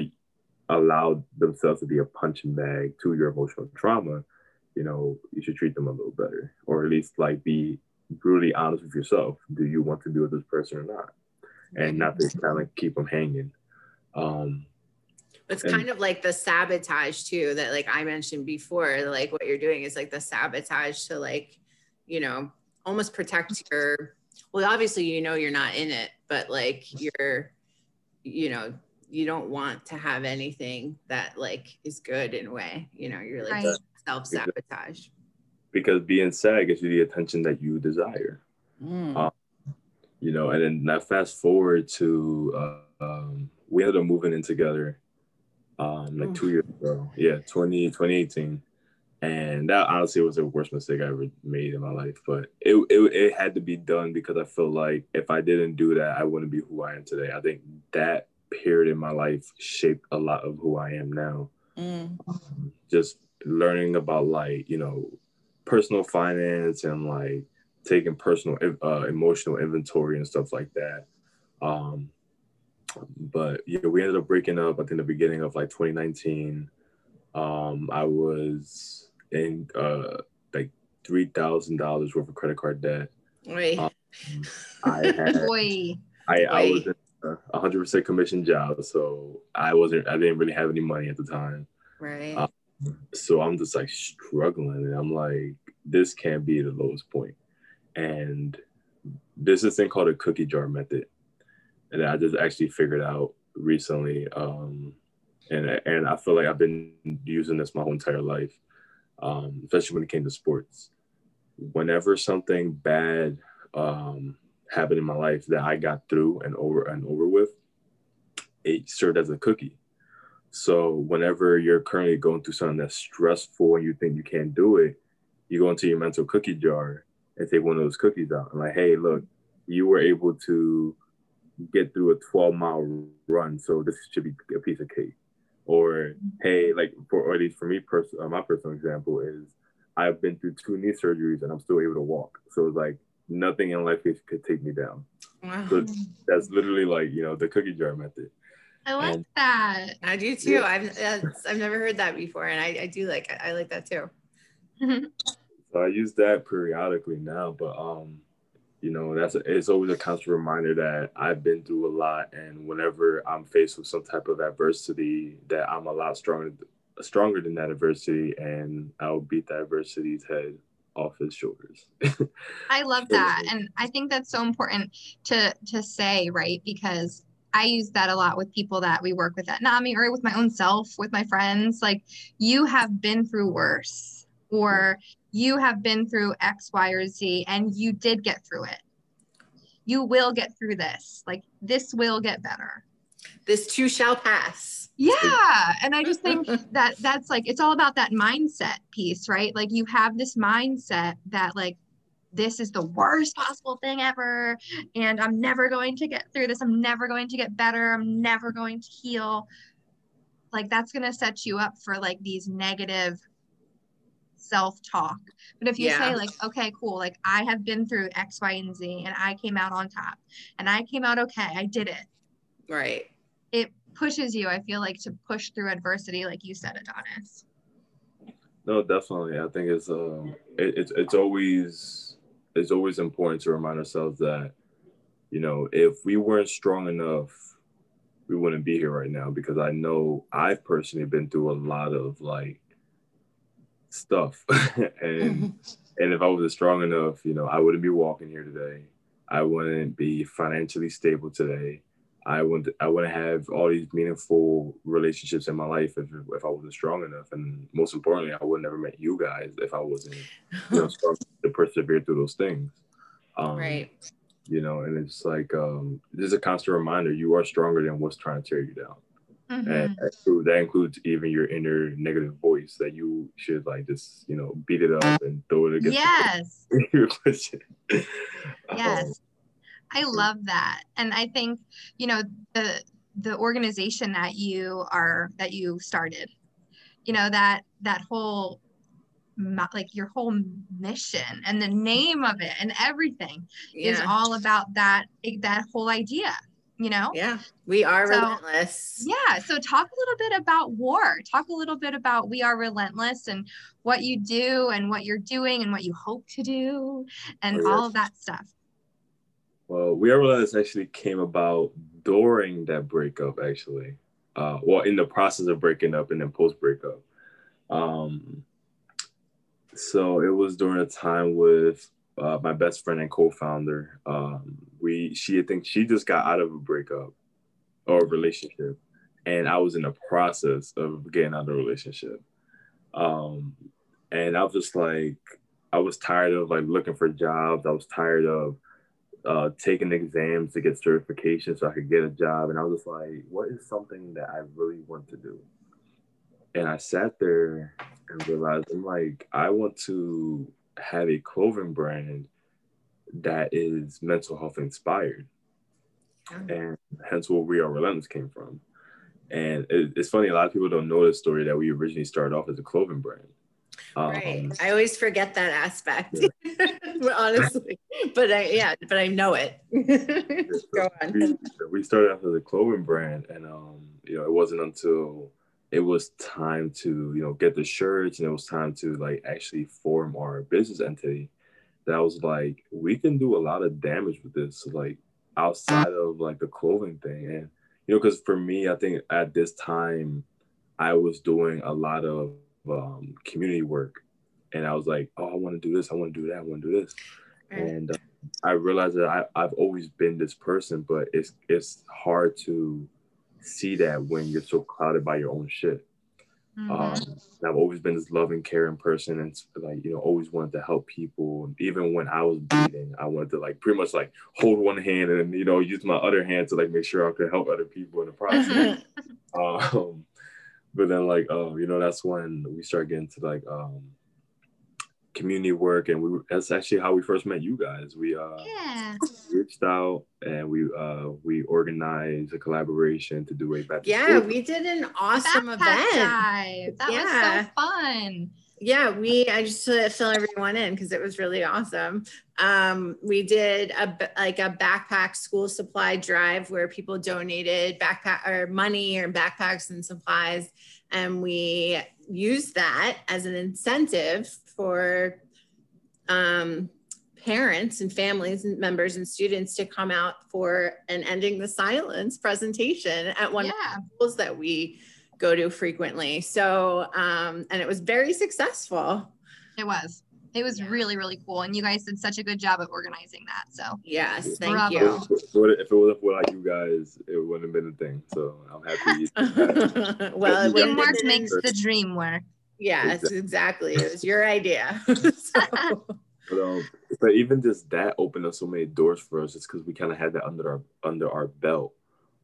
allowed themselves to be a punching bag to your emotional trauma, you know, you should treat them a little better, or at least like be brutally honest with yourself. Do you want to be with this person or not? And not to kind of keep them hanging. Um, it's and, kind of like the sabotage too, that like I mentioned before, like what you're doing is like the sabotage to like, you know, almost protect your, well, obviously, you know, you're not in it, but like you're, you know, you don't want to have anything that like is good in a way, you know, you're like right. self-sabotage. Because being sad gives you the attention that you desire. Mm. Um, you know, and then now fast forward to, uh, um, we ended up moving in together um, like oh. two years ago. Yeah, twenty eighteen. And that honestly was the worst mistake I ever made in my life. But it, it it had to be done because I felt like if I didn't do that, I wouldn't be who I am today. I think that period in my life shaped a lot of who I am now. Mm. Um, just learning about like, you know, personal finance and like taking personal uh, emotional inventory and stuff like that. Um, but yeah, we ended up breaking up, I think, the beginning of like twenty nineteen. Um, I was... in uh, like three thousand dollars worth of credit card debt. Oy. Um, I had, Oy. I, Oy. I was in a one hundred percent commission job, so I wasn't, I didn't really have any money at the time. Right. Um, so I'm just like struggling, and I'm like, this can't be the lowest point. And there's this thing called a cookie jar method, and I just actually figured out recently. Um, and and I feel like I've been using this my whole entire life. Um, especially when it came to sports. Whenever something bad um, happened in my life that I got through and over and over with, it served as a cookie. So whenever you're currently going through something that's stressful and you think you can't do it, you go into your mental cookie jar and take one of those cookies out. And like, hey, look, you were able to get through a twelve mile run, so this should be a piece of cake. Or, hey, like, for, or at least for me, pers- uh, my personal example is I've been through two knee surgeries and I'm still able to walk. So it's like nothing in life could take me down. Wow. So that's literally like, you know, the cookie jar method. I like um, that. I do too. Yeah. I've that's, I've never heard that before. And I, I do like, I, I like that too. So I use that periodically now, but, um, you know, that's a, it's always a constant reminder that I've been through a lot, and whenever I'm faced with some type of adversity, that I'm a lot stronger, stronger than that adversity, and I'll beat that adversity's head off his shoulders. I love that, and I think that's so important to to say, right? Because I use that a lot with people that we work with at NAMI, or with my own self, with my friends. Like, you have been through worse, or you have been through X, Y, or Z, and you did get through it. You will get through this. Like, this will get better. This too shall pass. Yeah. And I just think that that's like, it's all about that mindset piece, right? Like, you have this mindset that like, this is the worst possible thing ever, and I'm never going to get through this. I'm never going to get better. I'm never going to heal. Like, that's going to set you up for like these negative self-talk. But if you yeah. say like, okay, cool, like I have been through X, Y, and Z, and I came out on top, and I came out okay, I did it. Right. It pushes you, I feel like, to push through adversity, like you said, Adonis. No, definitely. I think it's um, it, it's it's always it's always important to remind ourselves that, you know, if we weren't strong enough, we wouldn't be here right now. Because I know I've personally been through a lot of like stuff and and if I was strong enough, you know, I wouldn't be walking here today. I wouldn't be financially stable today. I wouldn't I wouldn't have all these meaningful relationships in my life if, if I wasn't strong enough. And most importantly, I would never met you guys if I wasn't, you know, strong to persevere through those things. Um, right. You know, and it's like um, this is a constant reminder: you are stronger than what's trying to tear you down. Mm-hmm. And that includes even your inner negative voice that you should like just, you know, beat it up and throw it against yes your yes um, I love that. And I think, you know, the the organization that you are that you started, you know, that that whole like your whole mission and the name of it and everything yeah. is all about that that whole idea you know? Yeah, we are so, relentless. Yeah. So talk a little bit about war. Talk a little bit about We Are Relentless and what you do and what you're doing and what you hope to do and oh, all yes. of that stuff. Well, We Are Relentless actually came about during that breakup, actually. Uh, well, in the process of breaking up and then post-breakup. Um, so it was during a time with uh, my best friend and co-founder. Um, we, she, I think she just got out of a breakup or a relationship, and I was in the process of getting out of the relationship. Um, and I was just like, I was tired of like looking for jobs. I was tired of Uh, taking exams to get certification so I could get a job. And I was just like, what is something that I really want to do? And I sat there and realized, I'm like, I want to have a clothing brand that is mental health inspired. And hence where We Are Relentless came from. And it, it's funny, a lot of people don't know the story that we originally started off as a clothing brand. Right. Um, I always forget that aspect, yeah. honestly, but I, yeah, but I know it. Go on. We, we started off as a clothing brand, and, um, you know, it wasn't until it was time to, you know, get the shirts and it was time to like actually form our business entity that I was like, we can do a lot of damage with this, like outside of like the clothing thing. And, you know, because for me, I think at this time I was doing a lot of Um, community work, and I was like, oh, I want to do this, I want to do that, I want to do this, and uh, I realized that I, I've always been this person, but it's it's hard to see that when you're so clouded by your own shit. Mm-hmm. um, I've always been this loving, caring person, and like, you know, always wanted to help people. And even when I was bleeding, I wanted to like pretty much like hold one hand and, you know, use my other hand to like make sure I could help other people in the process. um But then like, oh, you know, that's when we started getting to like um, community work. And we that's actually how we first met you guys. We uh, yeah. reached out and we uh, we organized a collaboration to do a back. Yeah, we did an awesome backpack event. Dive. That yeah. was so fun. Yeah, we, I just to fill everyone in because it was really awesome. Um, we did a, like a backpack school supply drive where people donated backpack or money or backpacks and supplies. And we used that as an incentive for um, parents and families and members and students to come out for an Ending the Silence presentation at one yeah. of the schools that we go to frequently. So, um, and it was very successful. It was, it was yeah. really, really cool. And you guys did such a good job of organizing that. So yes, thank Bravo. you. If it wasn't for like you guys, it wouldn't have been a thing. So I'm happy. Well, it dream work makes the dream work. Yes, exactly. exactly. It was your idea. so. But, um, but even just that opened up so many doors for us. It's because we kind of had that under our, under our belt.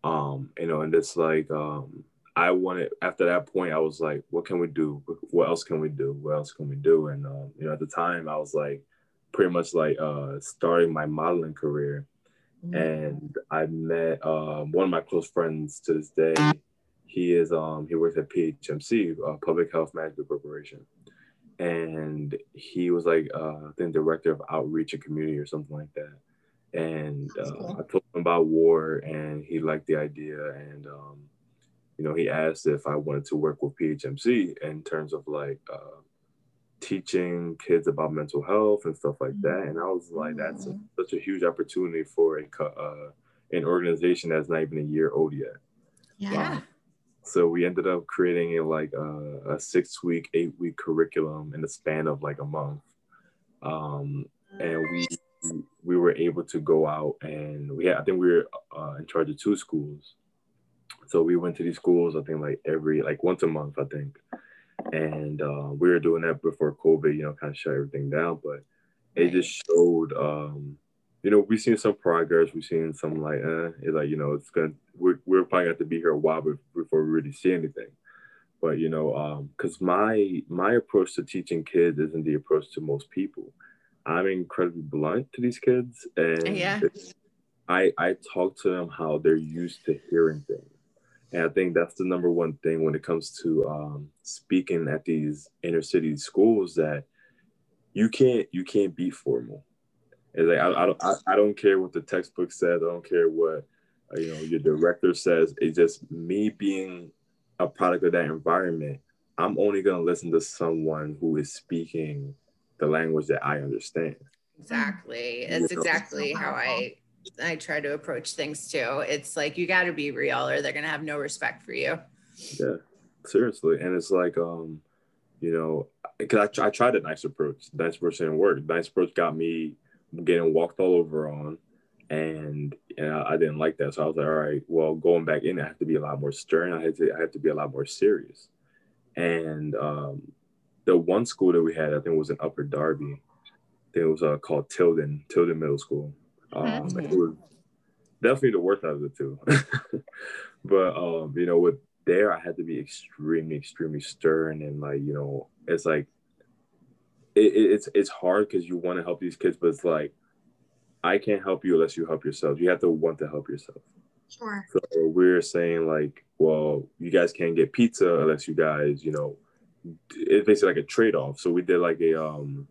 Um, you know, and it's like, um, I wanted, after that point, I was like, what can we do? What else can we do? What else can we do? And, um, you know, at the time I was like, pretty much like uh, starting my modeling career. Mm-hmm. And I met uh, one of my close friends to this day. He is, um, he works at P H M C, uh, Public Health Management Corporation. And he was like, uh, I think director of outreach and community or something like that. And uh, cool. I told him about war and he liked the idea. And, um, you know, he asked if I wanted to work with P H M C in terms of like uh, teaching kids about mental health and stuff like that. And I was like, that's a, such a huge opportunity for a, uh, an organization that's not even a year old yet. Yeah. Um, so we ended up creating a, like uh, a six week, eight week curriculum in the span of like a month. Um, and we we were able to go out and we had, I think we were uh, in charge of two schools. So we went to these schools, I think like every, like once a month, I think. And uh, we were doing that before COVID, you know, kind of shut everything down, but it just showed, um, you know, we've seen some progress. We've seen some like, eh, it's like, you know, it's going to, we're, we're probably going to have to be here a while before we really see anything. But, you know, um, cause my, my approach to teaching kids isn't the approach to most people. I'm incredibly blunt to these kids. And yeah. I, I talk to them how they're used to hearing things. And I think that's the number one thing when it comes to um, speaking at these inner city schools, that you can't you can't be formal. It's like I, I don't I, I don't care what the textbook says. I don't care what you know, your director says, it's just me being a product of that environment. I'm only going to listen to someone who is speaking the language that I understand. Exactly. That's exactly how I I try to approach things too. It's like, you got to be real or they're going to have no respect for you. Yeah, seriously. And it's like, um, you know, because I, I tried a nice approach. Nice approach didn't work. Nice approach got me getting walked all over on. And, and I, I didn't like that. So I was like, all right, well, going back in, I have to be a lot more stern. I had to, I have to be a lot more serious. And um, the one school that we had, I think was in Upper Darby. I think it was uh, called Tilden, Tilden Middle School. Um, okay. It was definitely the worst out of the two. But, um, you know, with there, I had to be extremely, extremely stern. And like, you know, it's like, it, it, it's, it's hard because you want to help these kids, but it's like, I can't help you unless you help yourself. You have to want to help yourself. Sure. So we're saying like, well, you guys can't get pizza unless you guys, you know, it's basically like a trade-off. So we did like a, um,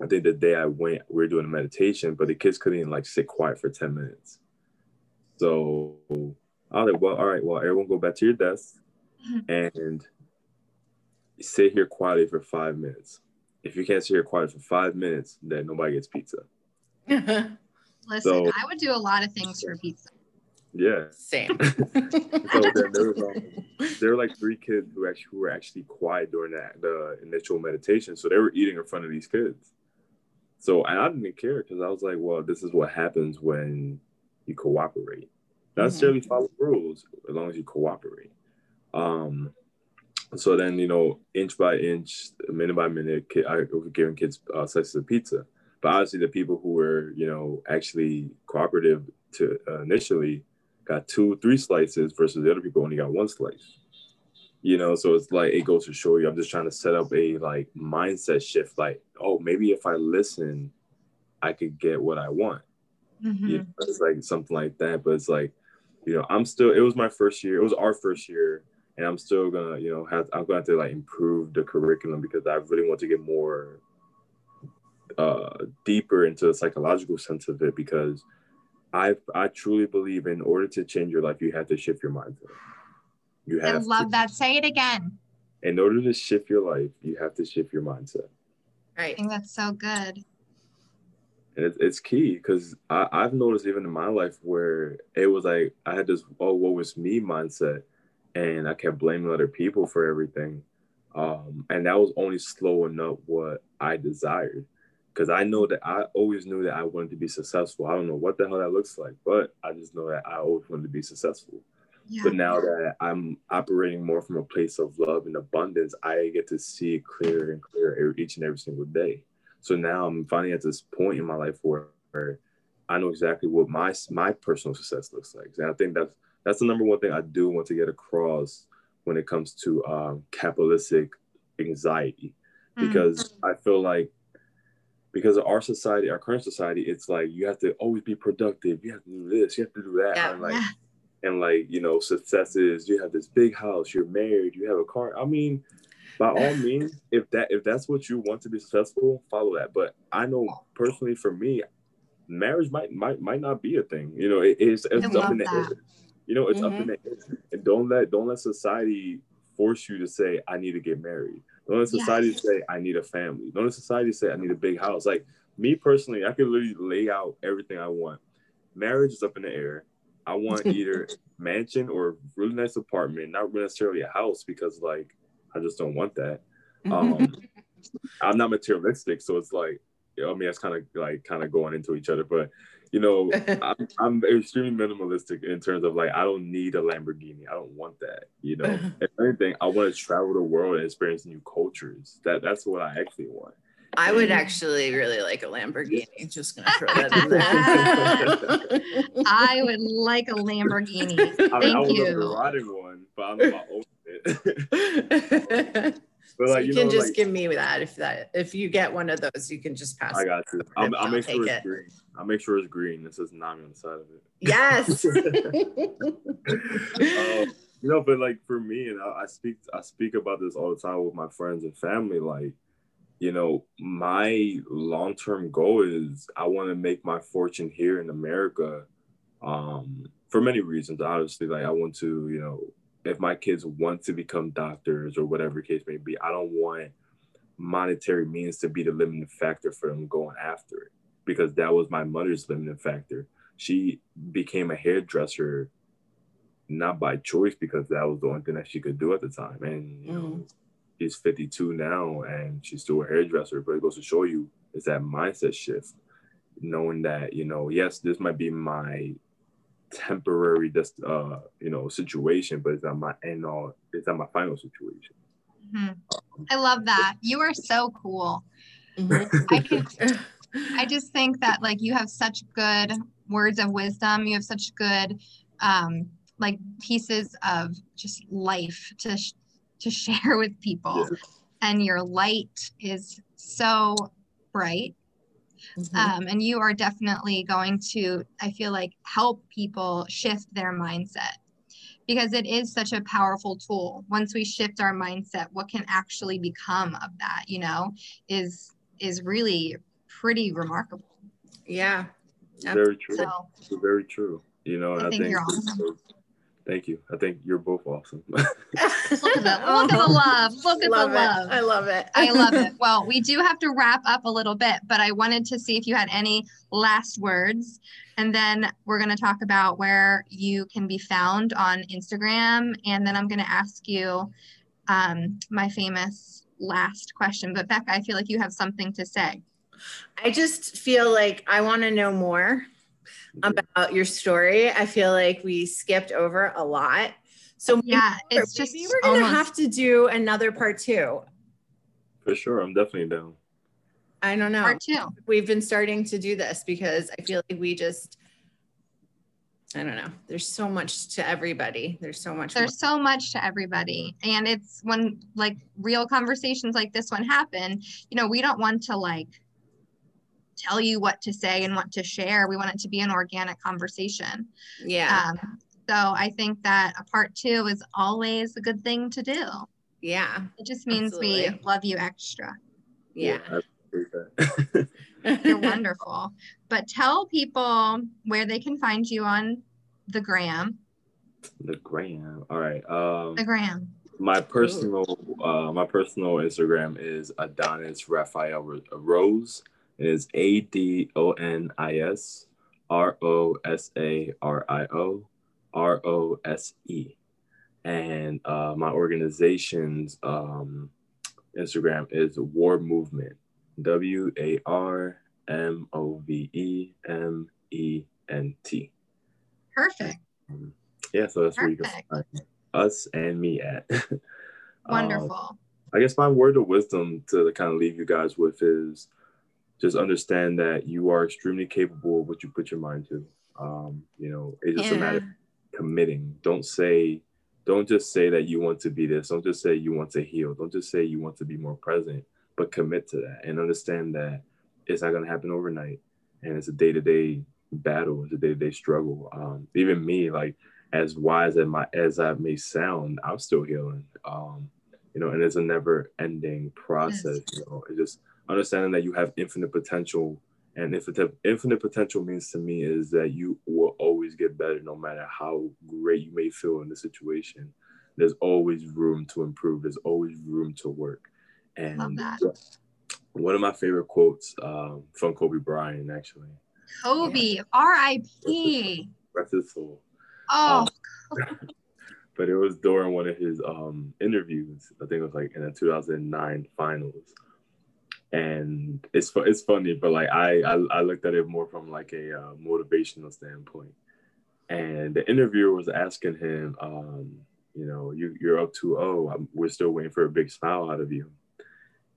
I think the day I went, we were doing a meditation, but the kids couldn't even like sit quiet for ten minutes. So I was like, well, all right, well, everyone go back to your desk and sit here quietly for five minutes. If you can't sit here quietly for five minutes, then nobody gets pizza. Listen, so, I would do a lot of things for pizza. Yeah. Same. So there, there, was, um, there were like three kids who actually who were actually quiet during that the initial meditation. So they were eating in front of these kids. So and I didn't care because I was like, well, this is what happens when you cooperate. Not necessarily mm-hmm. follow rules, as long as you cooperate. Um, so then, you know, inch by inch, minute by minute, I was giving kids uh, slices of pizza. But obviously the people who were, you know, actually cooperative to uh, initially got two, three slices versus the other people only got one slice, you know? So it's like, it goes to show you, I'm just trying to set up a like mindset shift. Like, oh, maybe if I listen, I could get what I want. Mm-hmm. You know, it's like something like that. But it's like, you know, I'm still, it was my first year. It was our first year. And I'm still gonna, you know, have, I'm gonna have to like improve the curriculum because I really want to get more uh deeper into the psychological sense of it, because I I truly believe in order to change your life, you have to shift your mindset. You have I love to, that. Say it again. In order to shift your life, you have to shift your mindset. Right. I think that's so good. And it, it's key because I've noticed even in my life where it was like I had this oh what was me mindset, and I kept blaming other people for everything, um, and that was only slowing up what I desired. Because I know that I always knew that I wanted to be successful. I don't know what the hell that looks like, but I just know that I always wanted to be successful. Yeah. But now that I'm operating more from a place of love and abundance, I get to see it clearer and clearer each and every single day. So now I'm finally at this point in my life where I know exactly what my my personal success looks like. And I think that's, that's the number one thing I do want to get across when it comes to um, capitalistic anxiety. Because mm. I feel like Because of our society, our current society, it's like you have to always be productive. You have to do this. You have to do that. Yeah. And, like, and like, you know, success is you have this big house. You're married. You have a car. I mean, by all means, if that if that's what you want to be successful, follow that. But I know personally for me, marriage might might, might not be a thing. You know, it, it's, it's up in the air. You know, it's mm-hmm. up in the air. And don't let, don't let society force you to say, I need to get married. Don't let society yes. say, I need a family. Don't let society say, I need a big house. Like, me personally, I can literally lay out everything I want. Marriage is up in the air. I want either mansion or a really nice apartment, not necessarily a house because, like, I just don't want that. Um, I'm not materialistic, so it's like, I mean, that's kind of, like, kind of going into each other. But, you know, I'm, I'm extremely minimalistic in terms of, like, I don't need a Lamborghini. I don't want that, you know. If anything, I want to travel the world and experience new cultures. That That's what I actually want. I and, would actually really like a Lamborghini. Yeah. Just going to throw that in there. I would like a Lamborghini. I mean, Thank I you. I would riding one, but I'm not over it. But so like, you, you can know, just like, give me that if that if you get one of those, you can just pass. I got you. I'll, I'll make sure it's it. green. I'll make sure it's green. It says NAMI on the side of it. Yes. um, you know, but like for me, and I, I speak I speak about this all the time with my friends and family. Like, you know, my long term goal is I want to make my fortune here in America, um, for many reasons. Obviously, like I want to, you know, if my kids want to become doctors or whatever case may be, I don't want monetary means to be the limiting factor for them going after it, because that was my mother's limiting factor. She became a hairdresser not by choice, because that was the only thing that she could do at the time. And you know, she's fifty-two now and she's still a hairdresser, but it goes to show you it's that mindset shift, knowing that, you know, yes, this might be my temporary, just uh, you know, situation, but it's not my end all, it's not my final situation. Mm-hmm. I love that. You are so cool. Mm-hmm. I can, I just think that like you have such good words of wisdom. You have such good um, like pieces of just life to sh- to share with people, yeah. And your light is so bright. Mm-hmm. Um, and you are definitely going to, I feel like, help people shift their mindset, because it is such a powerful tool. Once we shift our mindset, what can actually become of that, you know, is, is really pretty remarkable. Yeah. Very true. So, very true. You know, I, I think, think you're awesome. Thank you. I think you're both awesome. Look at the, look at the love. Look at love the love. It. I love it. I love it. Well, we do have to wrap up a little bit, but I wanted to see if you had any last words. And then we're going to talk about where you can be found on Instagram. And then I'm going to ask you um, my famous last question. But Becca, I feel like you have something to say. I just feel like I want to know more about your story. I feel like we skipped over a lot. So yeah, maybe, it's maybe just we're gonna almost have to do another part two. For sure, I'm definitely down. I don't know. Part two. We've been starting to do this because I feel like we just, I don't know. There's so much to everybody. There's so much. There's more. so much to everybody. And it's when like real conversations like this one happen, you know, we don't want to like tell you what to say and what to share. We want it to be an organic conversation. Yeah. Um, so I think that a part two is always a good thing to do. Yeah. It just means absolutely. We love you extra. Yeah. yeah You're wonderful. But tell people where they can find you on the gram. The gram. All right. Um, the gram. My personal, uh, my personal Instagram is Adonis Raphael Rose. It is A D O N I S R O S A R I O R O S E. And uh, my organization's um, Instagram is War Movement, W A R M O V E M E N T. Perfect. Um, yeah, so that's Perfect. Where you can find us and me at. Wonderful. Um, I guess my word of wisdom to kind of leave you guys with is, just understand that you are extremely capable of what you put your mind to. Um, you know, it's just yeah. a matter of committing. Don't say, don't just say that you want to be this. Don't just say you want to heal. Don't just say you want to be more present, but commit to that and understand that it's not going to happen overnight. And it's a day-to-day battle. It's a day-to-day struggle. Um, even me, like as wise as my, as I may sound, I'm still healing. Um, you know, and it's a never ending process. Yes. You know, it just, understanding that you have infinite potential, and infinite, infinite potential means to me is that you will always get better, no matter how great you may feel in the situation. There's always room to improve. There's always room to work. And one of my favorite quotes um, from Kobe Bryant, actually. Kobe, yeah. R I P Rest his soul. Oh. Um, but it was during one of his um, interviews. I think it was like in the two thousand nine finals. And it's it's funny, but like I, I I looked at it more from like a uh, motivational standpoint. And the interviewer was asking him, um, you know, you you're up two oh. I'm, we're still waiting for a big smile out of you.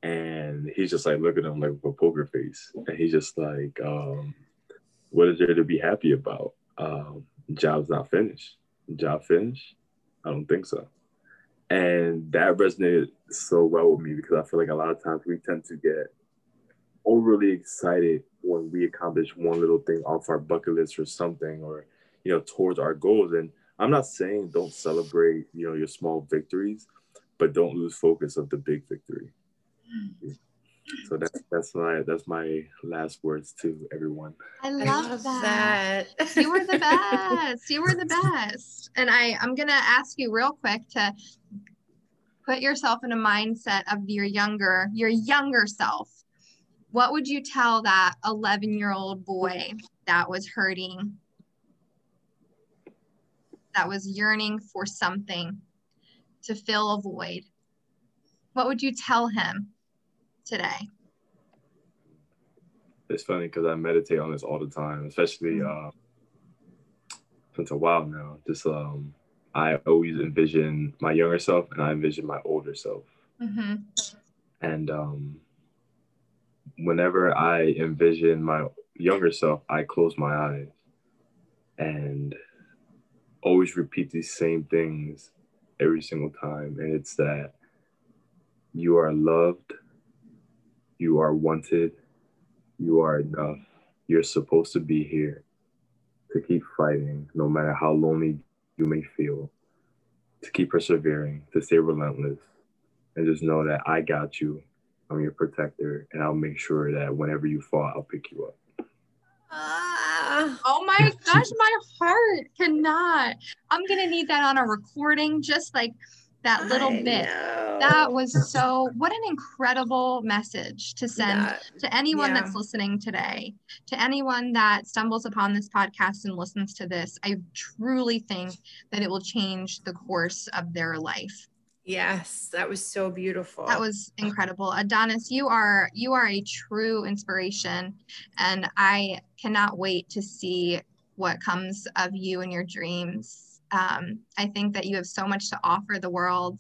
And he's just like looking at him like with a poker face, and he's just like, um, what is there to be happy about? Um, job's not finished. Job finished? I don't think so. And that resonated so well with me, because I feel like a lot of times we tend to get overly excited when we accomplish one little thing off our bucket list or something, or, you know, towards our goals. And I'm not saying don't celebrate, you know, your small victories, but don't lose focus of the big victory. So that's that's my that's my last words to everyone. I love, I love that. that. You were the best. You were the best. And I, I'm gonna ask you real quick to put yourself in a mindset of your younger, your younger self. What would you tell that eleven-year-old boy that was hurting, that was yearning for something to fill a void? What would you tell him today? It's funny because I meditate on this all the time, especially uh, since a while now. Just um, I always envision my younger self and I envision my older self. Mm-hmm. And um, whenever I envision my younger self, I close my eyes and always repeat these same things every single time. And it's that you are loved, you are wanted, you are enough, you're supposed to be here, to keep fighting no matter how lonely you may feel, to keep persevering, to stay relentless, and just know that I got you, I'm your protector, and I'll make sure that whenever you fall, I'll pick you up. Uh, oh my gosh, my heart cannot. I'm gonna need that on a recording, just like that little I bit. Know. That was so, what an incredible message to send yeah. to anyone yeah. that's listening today, to anyone that stumbles upon this podcast and listens to this. I truly think that it will change the course of their life. Yes, that was so beautiful. That was incredible. Adonis, you are you are a true inspiration, and I cannot wait to see what comes of you and your dreams. Um, I think that you have so much to offer the world.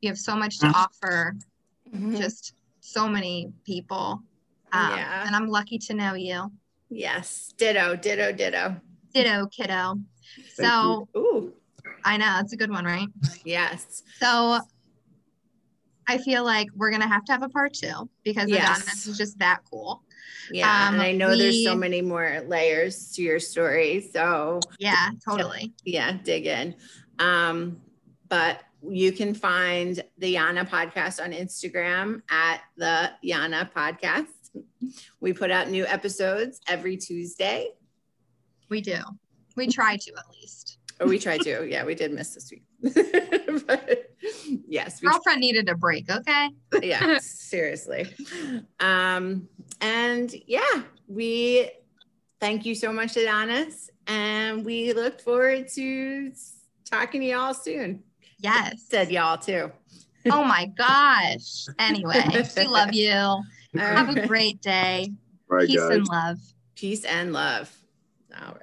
You have so much to offer mm-hmm. just so many people. Um, yeah. And I'm lucky to know you. Yes. Ditto, ditto, ditto. Ditto, kiddo. Thank so, ooh. I know, it's a good one, right? Yes. So, I feel like we're going to have to have a part two because yes. Adonis is just that cool. Yeah, um, and I know we, there's so many more layers to your story. So yeah, totally. Yeah, dig in. Um, but you can find the YANA podcast on Instagram at the YANA podcast. We put out new episodes every Tuesday. We do. We try to at least. Oh, we tried to. Yeah, we did miss this week. But yes. We Girlfriend t- needed a break. Okay. Yeah, seriously. Um, and yeah, we thank you so much, Adonis. And we look forward to talking to y'all soon. Yes. Said y'all too. Oh my gosh. Anyway, we love you. All Have right. a great day. Right, Peace guys. and love. Peace and love. All right.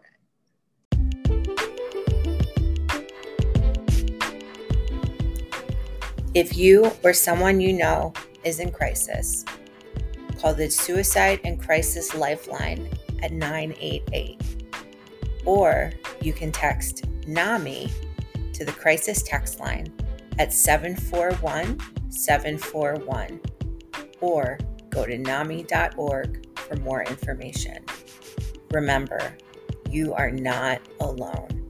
If you or someone you know is in crisis, call the Suicide and Crisis Lifeline at nine eight eight. Or you can text NAMI to the Crisis Text Line at seven four one seven four one. Or go to nami dot org for more information. Remember, you are not alone.